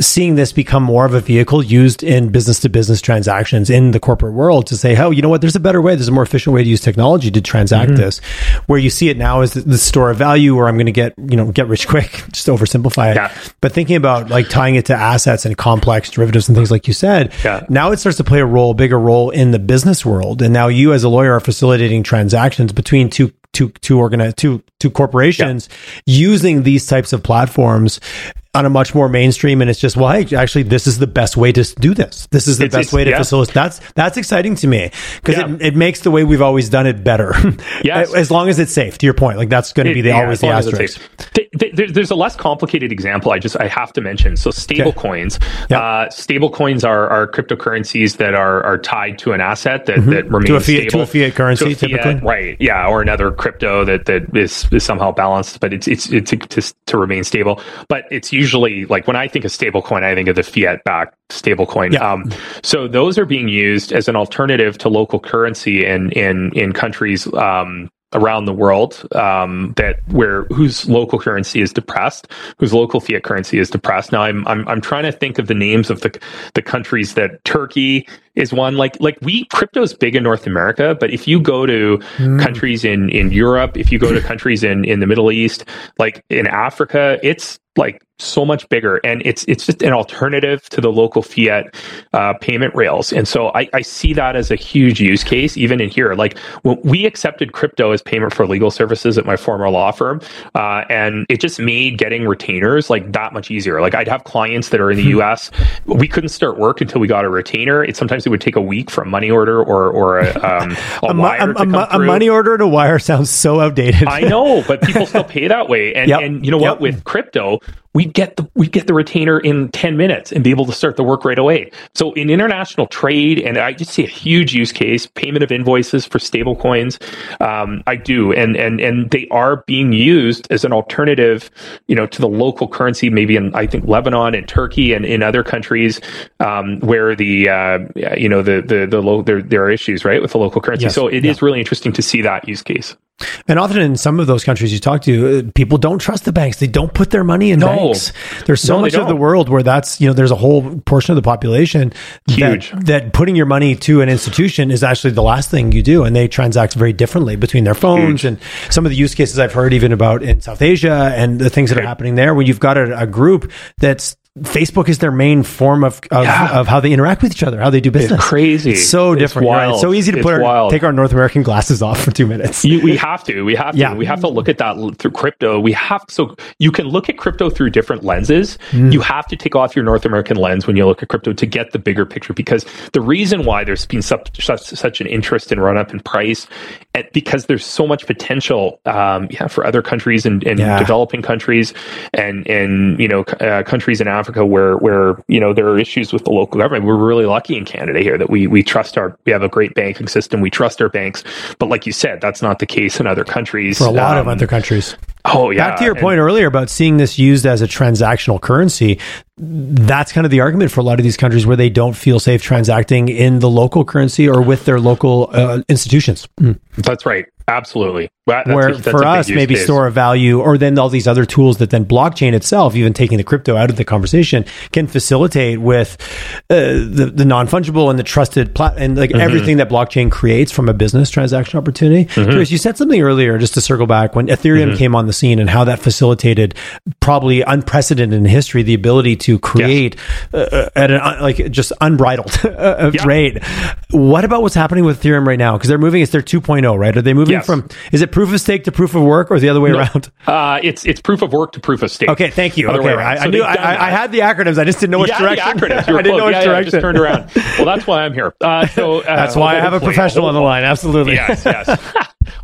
seeing this become more of a vehicle used in business to business transactions in the corporate world to say, oh, you know what, there's a better way. There's a more efficient way to use technology to transact mm-hmm. this. Where you see it now is the store of value where I'm going to get, you know, get rich quick, just to oversimplify it. Yeah. But thinking about like tying it to assets and complex derivatives and things like you said, yeah. now it starts to play a role, bigger role in the business world. And now you as a lawyer are facilitating transactions between two two two organized two two corporations yeah. using these types of platforms on a much more mainstream. And it's just, well, hey, actually, this is the best way to do this. This is the it's, best way to yeah. facilitate. That's that's exciting to me because yeah. it, it makes the way we've always done it better. Yes. As long as it's safe, to your point, like that's going to be the, yeah, always the asterisk. Th- th- there's a less complicated example I just, I have to mention. So stable okay. coins, yeah. uh, stable coins are, are cryptocurrencies that are, are tied to an asset that, mm-hmm. that remains to a fiat, stable. To a fiat currency, to a fiat, typically. Right. Yeah. Or another crypto that, that is, is somehow balanced, but it's, it's, it's, it's to, to remain stable, but it's usually Usually, like when I think of stablecoin, I think of the fiat-backed stablecoin. Yeah. Um, so those are being used as an alternative to local currency in in in countries um, around the world um, that where whose local currency is depressed, whose local fiat currency is depressed. Now, I'm I'm I'm trying to think of the names of the the countries that Turkey is one like like we crypto is big in North America, but if you go to mm. countries in in Europe, if you go to countries in in the Middle East, like in Africa, it's like so much bigger, and it's it's just an alternative to the local fiat uh, payment rails. And so I, I see that as a huge use case, even in here. Like when we accepted crypto as payment for legal services at my former law firm, uh, and it just made getting retainers like that much easier. Like I'd have clients that are in the U S. We couldn't start work until we got a retainer. It sometimes it would take a week for a money order or or a, um, a, a wire. A, to come a, a money order to wire sounds so outdated. I know, but people still pay that way. And yep. and you know yep. what? With crypto, we'd get the we'd get the retainer in ten minutes and be able to start the work right away. So in international trade, and I just see a huge use case, payment of invoices for stable coins. Um, I do, and and and they are being used as an alternative, you know, to the local currency, maybe in I think Lebanon and Turkey and in other countries um, where the uh, you know the the the low there there are issues, right, with the local currency. Yes. So it yeah. is really interesting to see that use case. And often in some of those countries you talk to, people don't trust the banks. They don't put their money in no. banks. There's so no, much of the world where that's, you know, there's a whole portion of the population Huge. That, that putting your money to an institution is actually the last thing you do. And they transact very differently between their phones Huge. And some of the use cases I've heard even about in South Asia and the things that are happening there when you've got a, a group that's Facebook is their main form of of, yeah. of how they interact with each other, how they do business. It's crazy. It's so different. It's wild. Right? It's so easy to put our, take our North American glasses off for two minutes. You, we have to. We have to. Yeah. We have to look at that through crypto. We have so you can look at crypto through different lenses. Mm. You have to take off your North American lens when you look at crypto to get the bigger picture, because the reason why there's been such such, such an interest in run up in price, and because there's so much potential um, yeah, for other countries and, and yeah. developing countries and and you know uh, countries in Africa. Where, where you know there are issues with the local government. We're really lucky in Canada here that we we trust our we have a great banking system. We trust our banks, but like you said, that's not the case in other countries. For a lot um, of other countries. Oh yeah. Back to your and, point earlier about seeing this used as a transactional currency. That's kind of the argument for a lot of these countries where they don't feel safe transacting in the local currency or with their local uh, institutions. Mm. That's right. Absolutely. Well, that's where a, that's for us, maybe case. Store of value, or then all these other tools that then blockchain itself, even taking the crypto out of the conversation, can facilitate with uh, the, the non-fungible and the trusted plat- and like mm-hmm. everything that blockchain creates from a business transaction opportunity. Mm-hmm. Curious, you said something earlier, just to circle back, when Ethereum mm-hmm. came on the scene and how that facilitated, probably unprecedented in history, the ability to create yes. uh, at an uh, like just unbridled yeah. rate. What about what's happening with Ethereum right now? Because they're moving, it's their two point oh, right? Are they moving yes. from, is it proof of stake to proof of work, or the other way no. around? Uh, it's it's proof of work to proof of stake. Okay, thank you. Other okay, I, so I knew I, I had the acronyms. I just didn't know which yeah, direction. The acronyms. I didn't know which yeah, direction. Yeah, I just turned around. Well, that's why I'm here. Uh, so uh, that's why I have a professional on the line. Absolutely. Yes. Yes.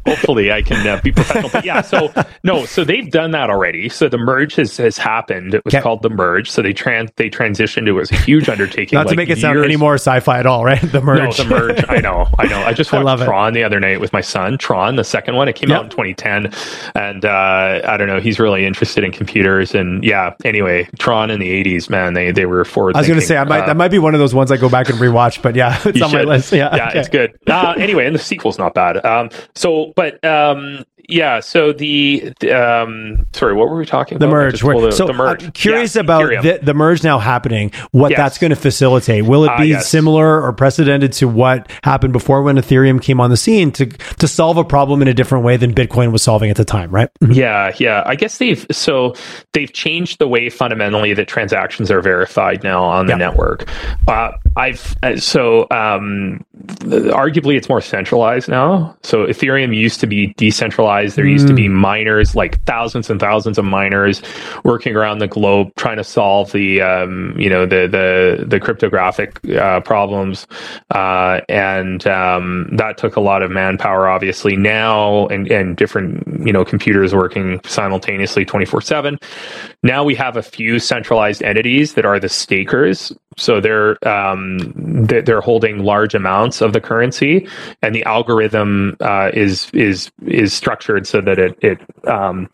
Hopefully, I can uh, be professional. But yeah, so no, so they've done that already. So the merge has, has happened. It was okay. called the merge. So they trans they transitioned. It was a huge undertaking. Not like to make it years. Sound any more sci-fi at all, right? The merge. No, the merge. I know. I know. I just watched I Tron it. the other night with my son. Tron, the second one. It came yep. out in twenty ten, and uh, I don't know. He's really interested in computers, and yeah. Anyway, Tron in the eighties, man. They they were forward. I was going to say I might uh, that might be one of those ones I go back and rewatch. But yeah, it's on should. my list. Yeah, yeah, okay. It's good. Uh, anyway, and the sequel's not bad. Um, so, but. Um, yeah, so the, um, sorry, what were we talking about? The merge. The, so the merge. I'm curious yeah, about the, the merge now happening, what yes. that's going to facilitate. Will it be uh, yes. similar or precedented to what happened before when Ethereum came on the scene to, to solve a problem in a different way than Bitcoin was solving at the time, right? Yeah, yeah. I guess they've, so they've changed the way fundamentally that transactions are verified now on the yeah. network. Uh, I've, so um, arguably it's more centralized now. So Ethereum used to be decentralized. There used to be miners, like thousands and thousands of miners working around the globe trying to solve the, um, you know, the the, the cryptographic uh, problems. Uh, and um, that took a lot of manpower, obviously, now and, and different, you know, computers working simultaneously twenty-four seven. Now we have a few centralized entities that are the stakers. So they're um, they're holding large amounts of the currency, and the algorithm uh, is is is structured so that it it um,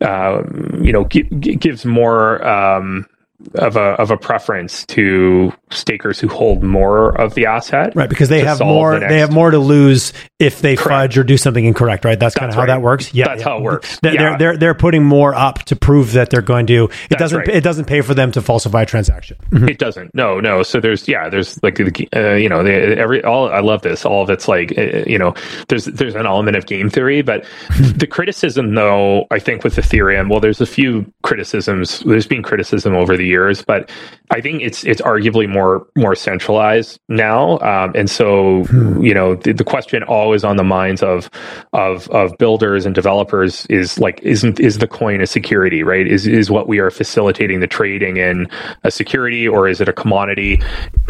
uh, you know g- gives more um, of a of a preference to stakers who hold more of the asset, right? Because they have more the next... they have more to lose if they correct. fudge or do something incorrect, right? That's, that's kind of right. how that works. Yeah, that's yeah. how it works. They're, yeah. they're they're they're putting more up to prove that they're going to. It that's doesn't right. it doesn't pay for them to falsify a transaction. Mm-hmm. It doesn't. No, no. So there's yeah there's like uh, you know they, every all I love this all of it's like uh, you know there's there's an element of game theory, but the criticism though I think with Ethereum, well, there's a few criticisms. There's been criticism over the years, but I think it's it's arguably more more centralized now, um, and so hmm. you know the, the question always on the minds of of of builders and developers is like, isn't is the coin a security, right? Is is what we are facilitating the trading in a security, or is it a commodity?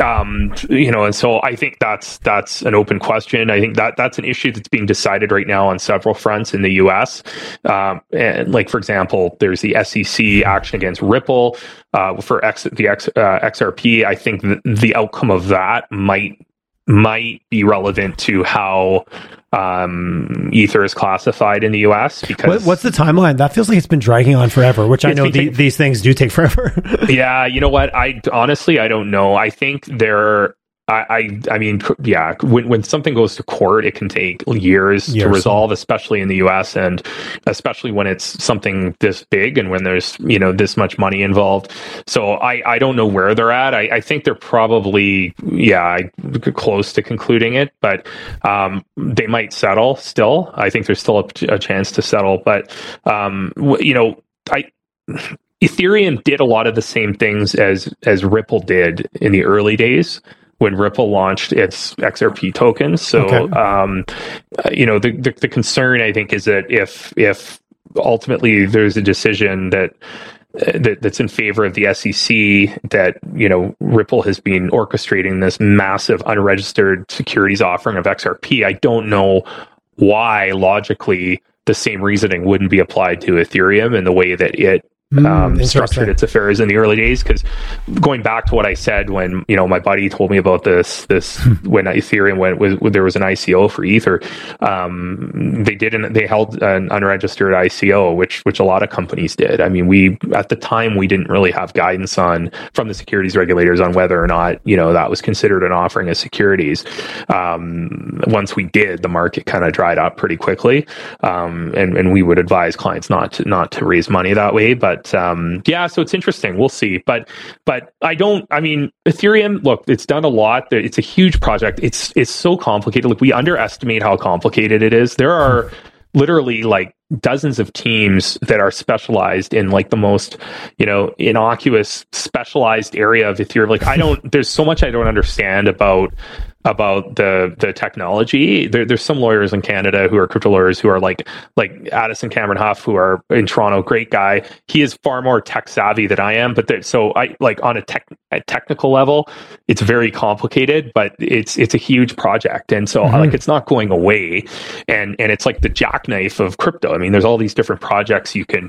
Um, you know, and so I think that's that's an open question. I think that that's an issue that's being decided right now on several fronts in the U S Um, and like for example, there's the S E C action against Ripple uh, for X the X, uh, X R P. I think th- the outcome of that might might be relevant to how um, Ether is classified in the U S. Because what's the timeline? That feels like it's been dragging on forever, which I know the, take, these things do take forever. Yeah, you know what? I honestly I don't know. I think there. I, I I mean, yeah, when when something goes to court, it can take years, years to resolve, especially in the U S, and especially when it's something this big and when there's, you know, this much money involved. So I, I don't know where they're at. I, I think they're probably, yeah, close to concluding it, but um, they might settle still. I think there's still a, a chance to settle. But, um, you know, I... Ethereum did a lot of the same things as as Ripple did in the early days when Ripple launched its X R P tokens. So, okay. um, you know, the, the the concern, I think, is that if if ultimately there's a decision that, that that's in favor of the S E C, that, you know, Ripple has been orchestrating this massive unregistered securities offering of X R P, I don't know why logically the same reasoning wouldn't be applied to Ethereum in the way that it Um, structured its affairs in the early days. Because going back to what I said when, you know, my buddy told me about this this when Ethereum went was there was an I C O for Ether, um, they did an, they held an unregistered I C O, which which a lot of companies did. I mean, we at the time we didn't really have guidance on from the securities regulators on whether or not, you know, that was considered an offering of securities. Um, once we did, the market kind of dried up pretty quickly, um, and and we would advise clients not to not to raise money that way, but. But um, yeah, so it's interesting. We'll see. But but I don't. I mean, Ethereum. Look, it's done a lot. It's a huge project. It's it's so complicated. Like, we underestimate how complicated it is. There are literally like dozens of teams that are specialized in like the most, you know, innocuous specialized area of Ethereum. Like, I don't. There's so much I don't understand about. About the the technology. There, there's some lawyers in Canada who are crypto lawyers who are like like Addison Cameron Huff, who are in Toronto, great guy. He is far more tech savvy than I am. But there, so I like on a tech a technical level, it's very complicated, but it's it's a huge project, and so mm-hmm. like it's not going away, and and it's like the jackknife of crypto. I mean, there's all these different projects you can,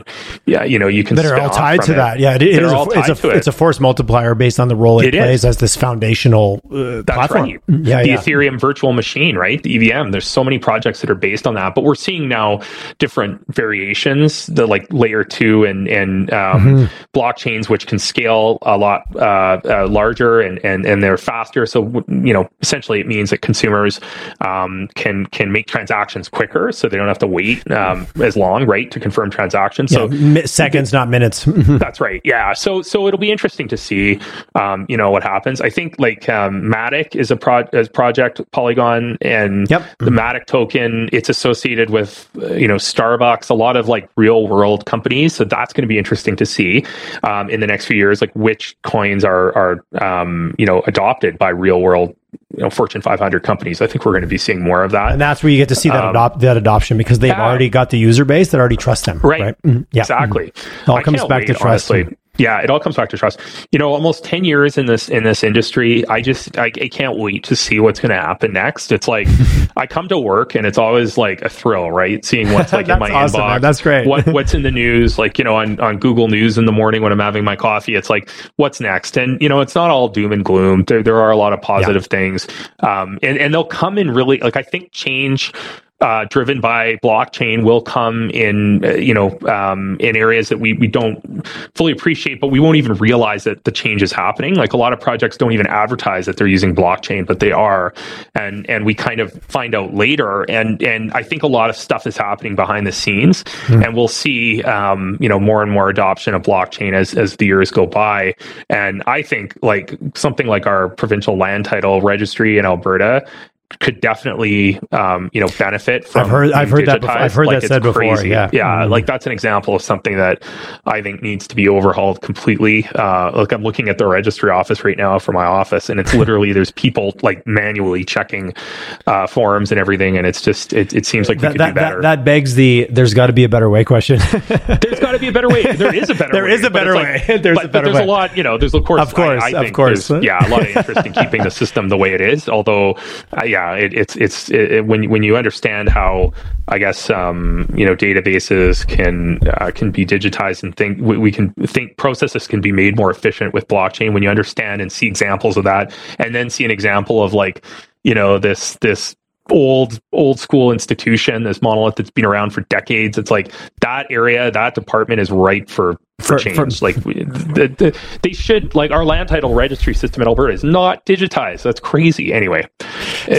yeah, you know, you can that are all tied to it. That. Yeah, it, it is. A, it's a it. it's a force multiplier based on the role it, it plays is. As this foundational uh, That's platform. Right. Yeah, the yeah. Ethereum virtual machine, right? The E V M. There's so many projects that are based on that, but we're seeing now different variations, the like layer two and and um, mm-hmm. blockchains, which can scale a lot uh, uh, larger and and and they're faster. So, you know, essentially it means that consumers um, can can make transactions quicker, so they don't have to wait um, as long, right, to confirm transactions. So yeah, mi- seconds, not minutes. That's right. Yeah. So so it'll be interesting to see, um, you know, what happens. I think like um, Matic is a project. As project Polygon and yep. the Matic token, it's associated with, you know, Starbucks, a lot of like real world companies. So that's going to be interesting to see um, in the next few years, like which coins are are um, you know, adopted by real world, you know, Fortune five hundred companies. I think we're going to be seeing more of that, and that's where you get to see that um, adopt that adoption, because they've yeah. already got the user base that already trusts them, right? right? Mm-hmm. Yeah, exactly. Mm-hmm. It all I comes back wait, to trust. Honestly. Yeah, it all comes back to trust. You know, almost ten years in this in this industry. I just I, I can't wait to see what's going to happen next. It's like I come to work and it's always like a thrill, right? Seeing what's like in my awesome, inbox. Man. That's great. what what's in the news? Like, you know, on, on Google News in the morning when I'm having my coffee, it's like, what's next? And, you know, it's not all doom and gloom. There there are a lot of positive yeah. things, um, and and they'll come in really like I think change. Uh, driven by blockchain will come in, uh, you know, um, in areas that we, we don't fully appreciate, but we won't even realize that the change is happening. Like a lot of projects don't even advertise that they're using blockchain, but they are, and and we kind of find out later. And and I think a lot of stuff is happening behind the scenes, mm. and we'll see, um, you know, more and more adoption of blockchain as as the years go by. And I think like something like our provincial land title registry in Alberta could definitely, um, you know, benefit from. I've heard, I've heard that. Before. I've heard like that said crazy. before. Yeah, yeah. Mm-hmm. Like that's an example of something that I think needs to be overhauled completely. Uh, look, I'm looking at the registry office right now for my office, and it's literally there's people like manually checking uh, forms and everything, and it's just it, it seems like that, we could that, do better. That, that begs the there's got to be a better way question. There's got to be a better way. There is a better. there way. There is a better way. Like, there's but, a better but there's way. a lot. You know, there's of course. Of course. I, I think of course. Yeah, a lot of interest in keeping the system the way it is. Although, uh, yeah. Uh, it, it's it's it, it, when when you understand how I guess um, you know databases can uh, can be digitized and think we, we can think processes can be made more efficient with blockchain. When you understand and see examples of that, and then see an example of like you know this this. old old school institution, this monolith that's been around for decades, it's like that area, that department is ripe for for, for change for, like we, the, the, they should like our land title registry system in Alberta is not digitized. That's crazy. Anyway,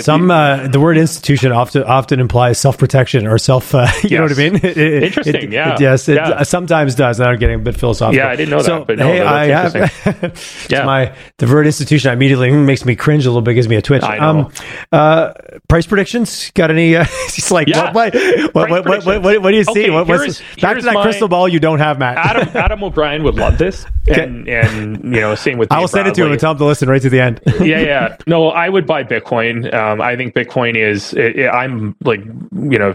some we, uh, the word institution often often implies self-protection or self uh, you yes. know what I mean it, it, interesting it, yeah it, yes it yeah. Uh, sometimes does. I'm getting a bit philosophical. Yeah I didn't know so, that but no, hey I have it's yeah. my the word institution immediately makes me cringe a little bit, gives me a twitch. I know. Um, uh, price per predictions? Got any? Uh, it's like yeah. what, what, what, what, what, what? What do you see? Okay, what, what's, back to that my, crystal ball you don't have, Matt. Adam, Adam O'Brien would love this, and, and you know, same with. I'll send Bradley. it to him and tell him to listen right to the end. yeah, yeah. No, I would buy Bitcoin. Um, I think Bitcoin is. It, it, I'm like, you know,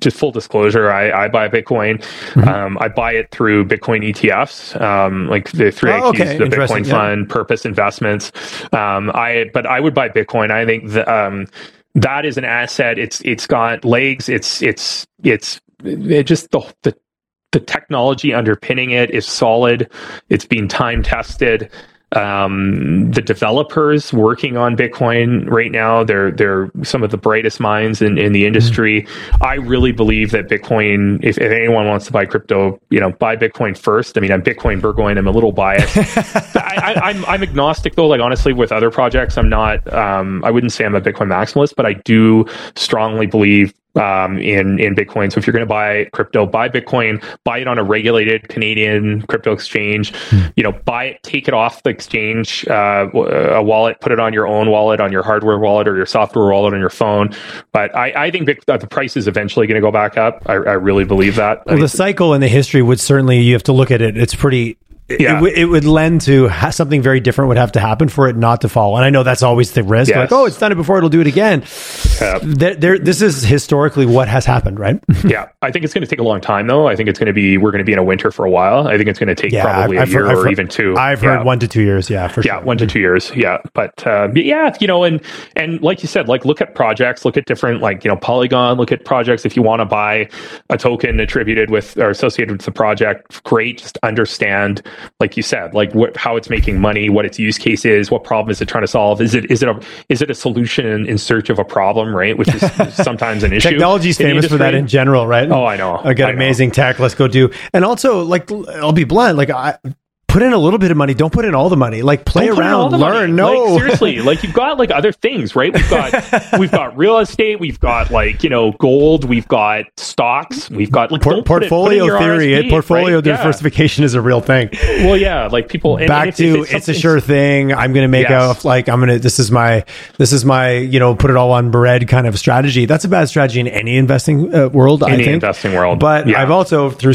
just full disclosure. I, I buy Bitcoin. Mm-hmm. Um, I buy it through Bitcoin E T Fs, um, like the three oh, I Qs, okay. the Bitcoin yeah. Fund, Purpose Investments. Um, I but I would buy Bitcoin. I think the. Um, That is an asset. It's it's got legs. It's it's it's it just the the the technology underpinning it is solid. It's being time tested. Um, the developers working on Bitcoin right now, they're they're some of the brightest minds in, in the industry. Mm-hmm. I really believe that Bitcoin, if, if anyone wants to buy crypto, you know, buy Bitcoin first. I mean, I'm Bitcoin Burgoyne. I'm a little biased. I, I, I'm I'm agnostic though. Like honestly, with other projects, I'm not. Um, I wouldn't say I'm a Bitcoin maximalist, but I do strongly believe. Um, in, in Bitcoin. So if you're going to buy crypto, buy Bitcoin, buy it on a regulated Canadian crypto exchange, mm. you know, buy it, take it off the exchange, uh, a wallet, put it on your own wallet, on your hardware wallet or your software wallet on your phone. But I, I think that the price is eventually going to go back up. I, I really believe that. Well, I mean, the cycle and the history would certainly, you have to look at it. It's pretty... Yeah. It, w- it would lend to ha- something very different would have to happen for it not to fall. And I know that's always the risk. Yes. Like, oh, it's done it before, it'll do it again. Yep. There, there, this is historically what has happened, right? yeah. I think it's going to take a long time, though. I think it's going to be, we're going to be in a winter for a while. I think it's going to take yeah, probably I've, a year I've, or I've, even two. I've yeah. heard one to two years. Yeah, for sure. Yeah, one to two years. Yeah. But uh, yeah, you know, and, and like you said, like look at projects, look at different, like, you know, Polygon, look at projects. If you want to buy a token attributed with or associated with the project, great. Just understand. Like you said, like what, how it's making money, what its use case is, what problem is it trying to solve? Is it is it a is it a solution in search of a problem, right? Which is sometimes an issue. Technology's famous for that in general, right? Oh, I know. I got amazing tech. Let's go do. And also, like, I'll be blunt. Like, I. Put in a little bit of money. Don't put in all the money. Like play around, learn. Money. No, like, seriously. Like you've got like other things, right? We've got we've got real estate. We've got like you know gold. We've got stocks. We've got like Por- portfolio put, put theory. R S P, portfolio right? diversification yeah. is a real thing. Well, yeah, like people and, back and if, to if it's, it's a sure thing. I'm going to make yes. a like I'm going to this is my this is my you know put it all on bread kind of strategy. That's a bad strategy in any investing uh, world. Any I think. investing world. But yeah. I've also through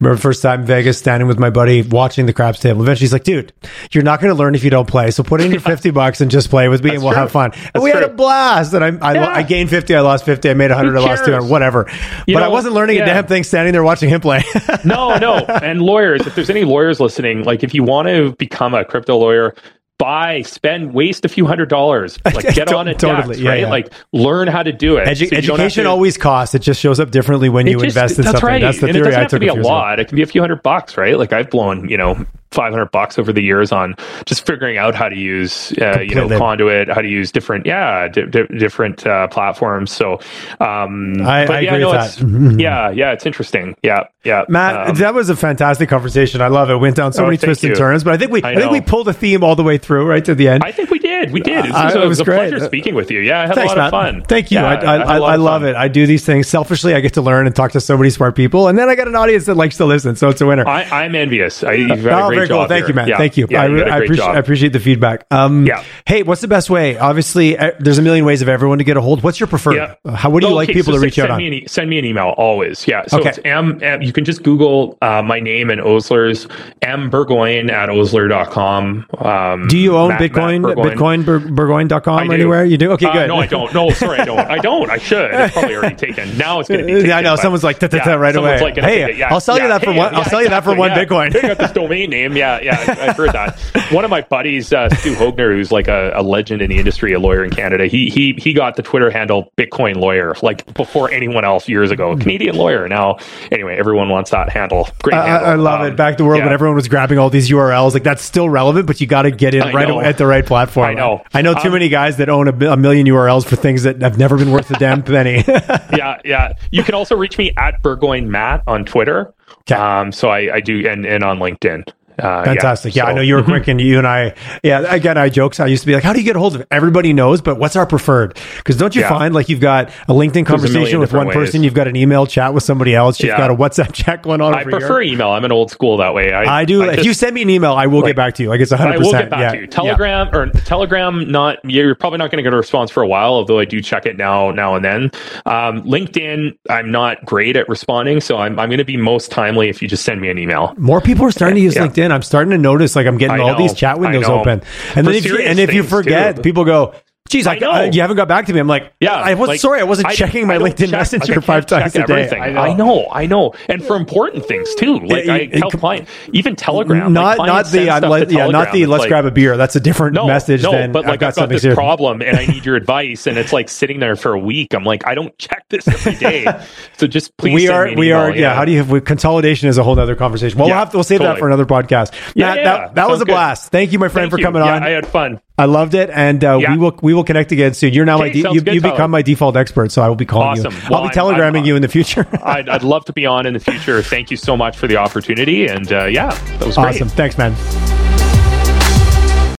remember first time in Vegas standing with my buddy watching the crowd. Table. Eventually, he's like, "Dude, you're not going to learn if you don't play. So put in your fifty bucks and just play with me, That's and we'll true. have fun." And That's we true. had a blast. And I, I, yeah. I gained fifty, I lost fifty, I made a hundred, I lost two hundred, whatever. You but know, I wasn't learning yeah. a damn thing standing there watching him play. no, no. And lawyers, if there's any lawyers listening, like if you want to become a crypto lawyer. Buy, spend, waste a few hundred dollars. Like get on a totally, D E X, yeah, right? Yeah. Like learn how to do it. Edu- so education to, always costs. It just shows up differently when you just, invest in that's something. Right. That's the and theory. It doesn't I have to be a lot. Ago. It can be a few hundred bucks, right? Like I've blown, you know, five hundred bucks over the years on just figuring out how to use, uh, you know, Conduit, how to use different, yeah, di- di- different uh, platforms. So um, I, but I yeah, agree no, with it's, that. Mm-hmm. Yeah, yeah, it's interesting. Yeah, yeah. Matt, um, that was a fantastic conversation. I love it. Went down so oh, many twists you. and turns, but I think we, I, I think we pulled a theme all the way through. Through right to the end. I think we did. We did. It was, uh, so it was, it was a great. pleasure speaking with you. Yeah, I had Thanks, a lot Matt. of fun. Thank you. Yeah, I, I, I, I love fun. it. I do these things selfishly. I get to learn and talk to so many smart people, and then I got an audience that likes to listen. So it's a winner. I, I'm envious. I, you've got oh, a great Very cool. Thank here. you, Matt. Yeah. Thank you. Yeah, I, you I, appreciate, I appreciate the feedback. Um, yeah. Hey, what's the best way? Obviously, uh, there's a million ways of everyone to get a hold. What's your preferred? Yeah. Uh, how? What do you okay, like people so to reach send out me on? An e- send me an email always. Yeah. So okay. it's M, M. You can just Google uh, my name and Osler's M Burgoyne at Osler dot com. Um, do you own Matt, Bitcoin? Matt Burgoyne. Bitcoin Burgoyne dot com anywhere? You do? Okay, good. Uh, no, I don't. No, sorry, I don't. I don't. I should. It's probably already taken. Now it's going to be taken. I know. Someone's like, right away. Hey, I'll sell you that for one. I'll sell you that for one Bitcoin. Pick up this domain name. Yeah, yeah, I've heard that. One of my buddies, uh, Stu Hogner, who's like a, a legend in the industry, a lawyer in Canada, he he he got the Twitter handle Bitcoin Lawyer like before anyone else years ago. Canadian lawyer. Now, anyway, everyone wants that handle. Great uh, handle. I love um, it. Back to the world yeah. when everyone was grabbing all these U R Ls. Like that's still relevant, but you got to get in I right know. at the right platform. I know. I know too um, many guys that own a, a million U R Ls for things that have never been worth a damn penny. yeah, yeah. You can also reach me at Burgoyne Matt on Twitter. Okay. Um, so I, I do, and, and on LinkedIn. Uh, Fantastic. Yeah, so. yeah, I know you were quick, and you and I, yeah, again, I jokes. So I used to be like, how do you get a hold of it? Everybody knows, but what's our preferred? Because don't you yeah. find like you've got a LinkedIn conversation a with one ways. person, you've got an email chat with somebody else, you've yeah. got a WhatsApp chat going on. I over prefer here. email. I'm an old school that way. I, I do. I if just, you send me an email, I will like, get back to you. Like it's one hundred percent. I will get back yeah. to you. Telegram yeah. or Telegram, not, you're probably not going to get a response for a while, although I do check it now, now and then. Um, LinkedIn, I'm not great at responding, so I'm, I'm going to be most timely if you just send me an email. More people are starting to use yeah. LinkedIn. I'm starting to notice like I'm getting all these chat windows open, and then if you, and if you forget, too. people go, "Geez, I, I, you haven't got back to me." I'm like, "Yeah, I was like, sorry, I wasn't I, checking my LinkedIn check, Messenger like five times a day." I know. I know, I know, and for important things too. Like it, it, I tell it, client, even Telegram, not like not the I'm like, yeah, not the let's like, grab a beer. That's a different no, message. No, than, but like I've got, I've got this serious. problem, and I need your advice, and it's like sitting there for a week. I'm like, I don't check this every day, so just please. We are, we are, yeah. How do you have consolidation is a whole other conversation. Well, we'll have to we'll save that for another podcast. Yeah, that that was a blast. Thank you, my friend, for coming on. I had fun. I loved it, and uh, yeah. we will we will connect again soon. You're now okay, my de- you, good, you become my default expert, so I will be calling awesome. you. Well, I'll be telegramming I'm, I'm, you in the future. I'd, I'd love to be on in the future. Thank you so much for the opportunity, and uh, yeah, that was awesome. Great. Thanks, man.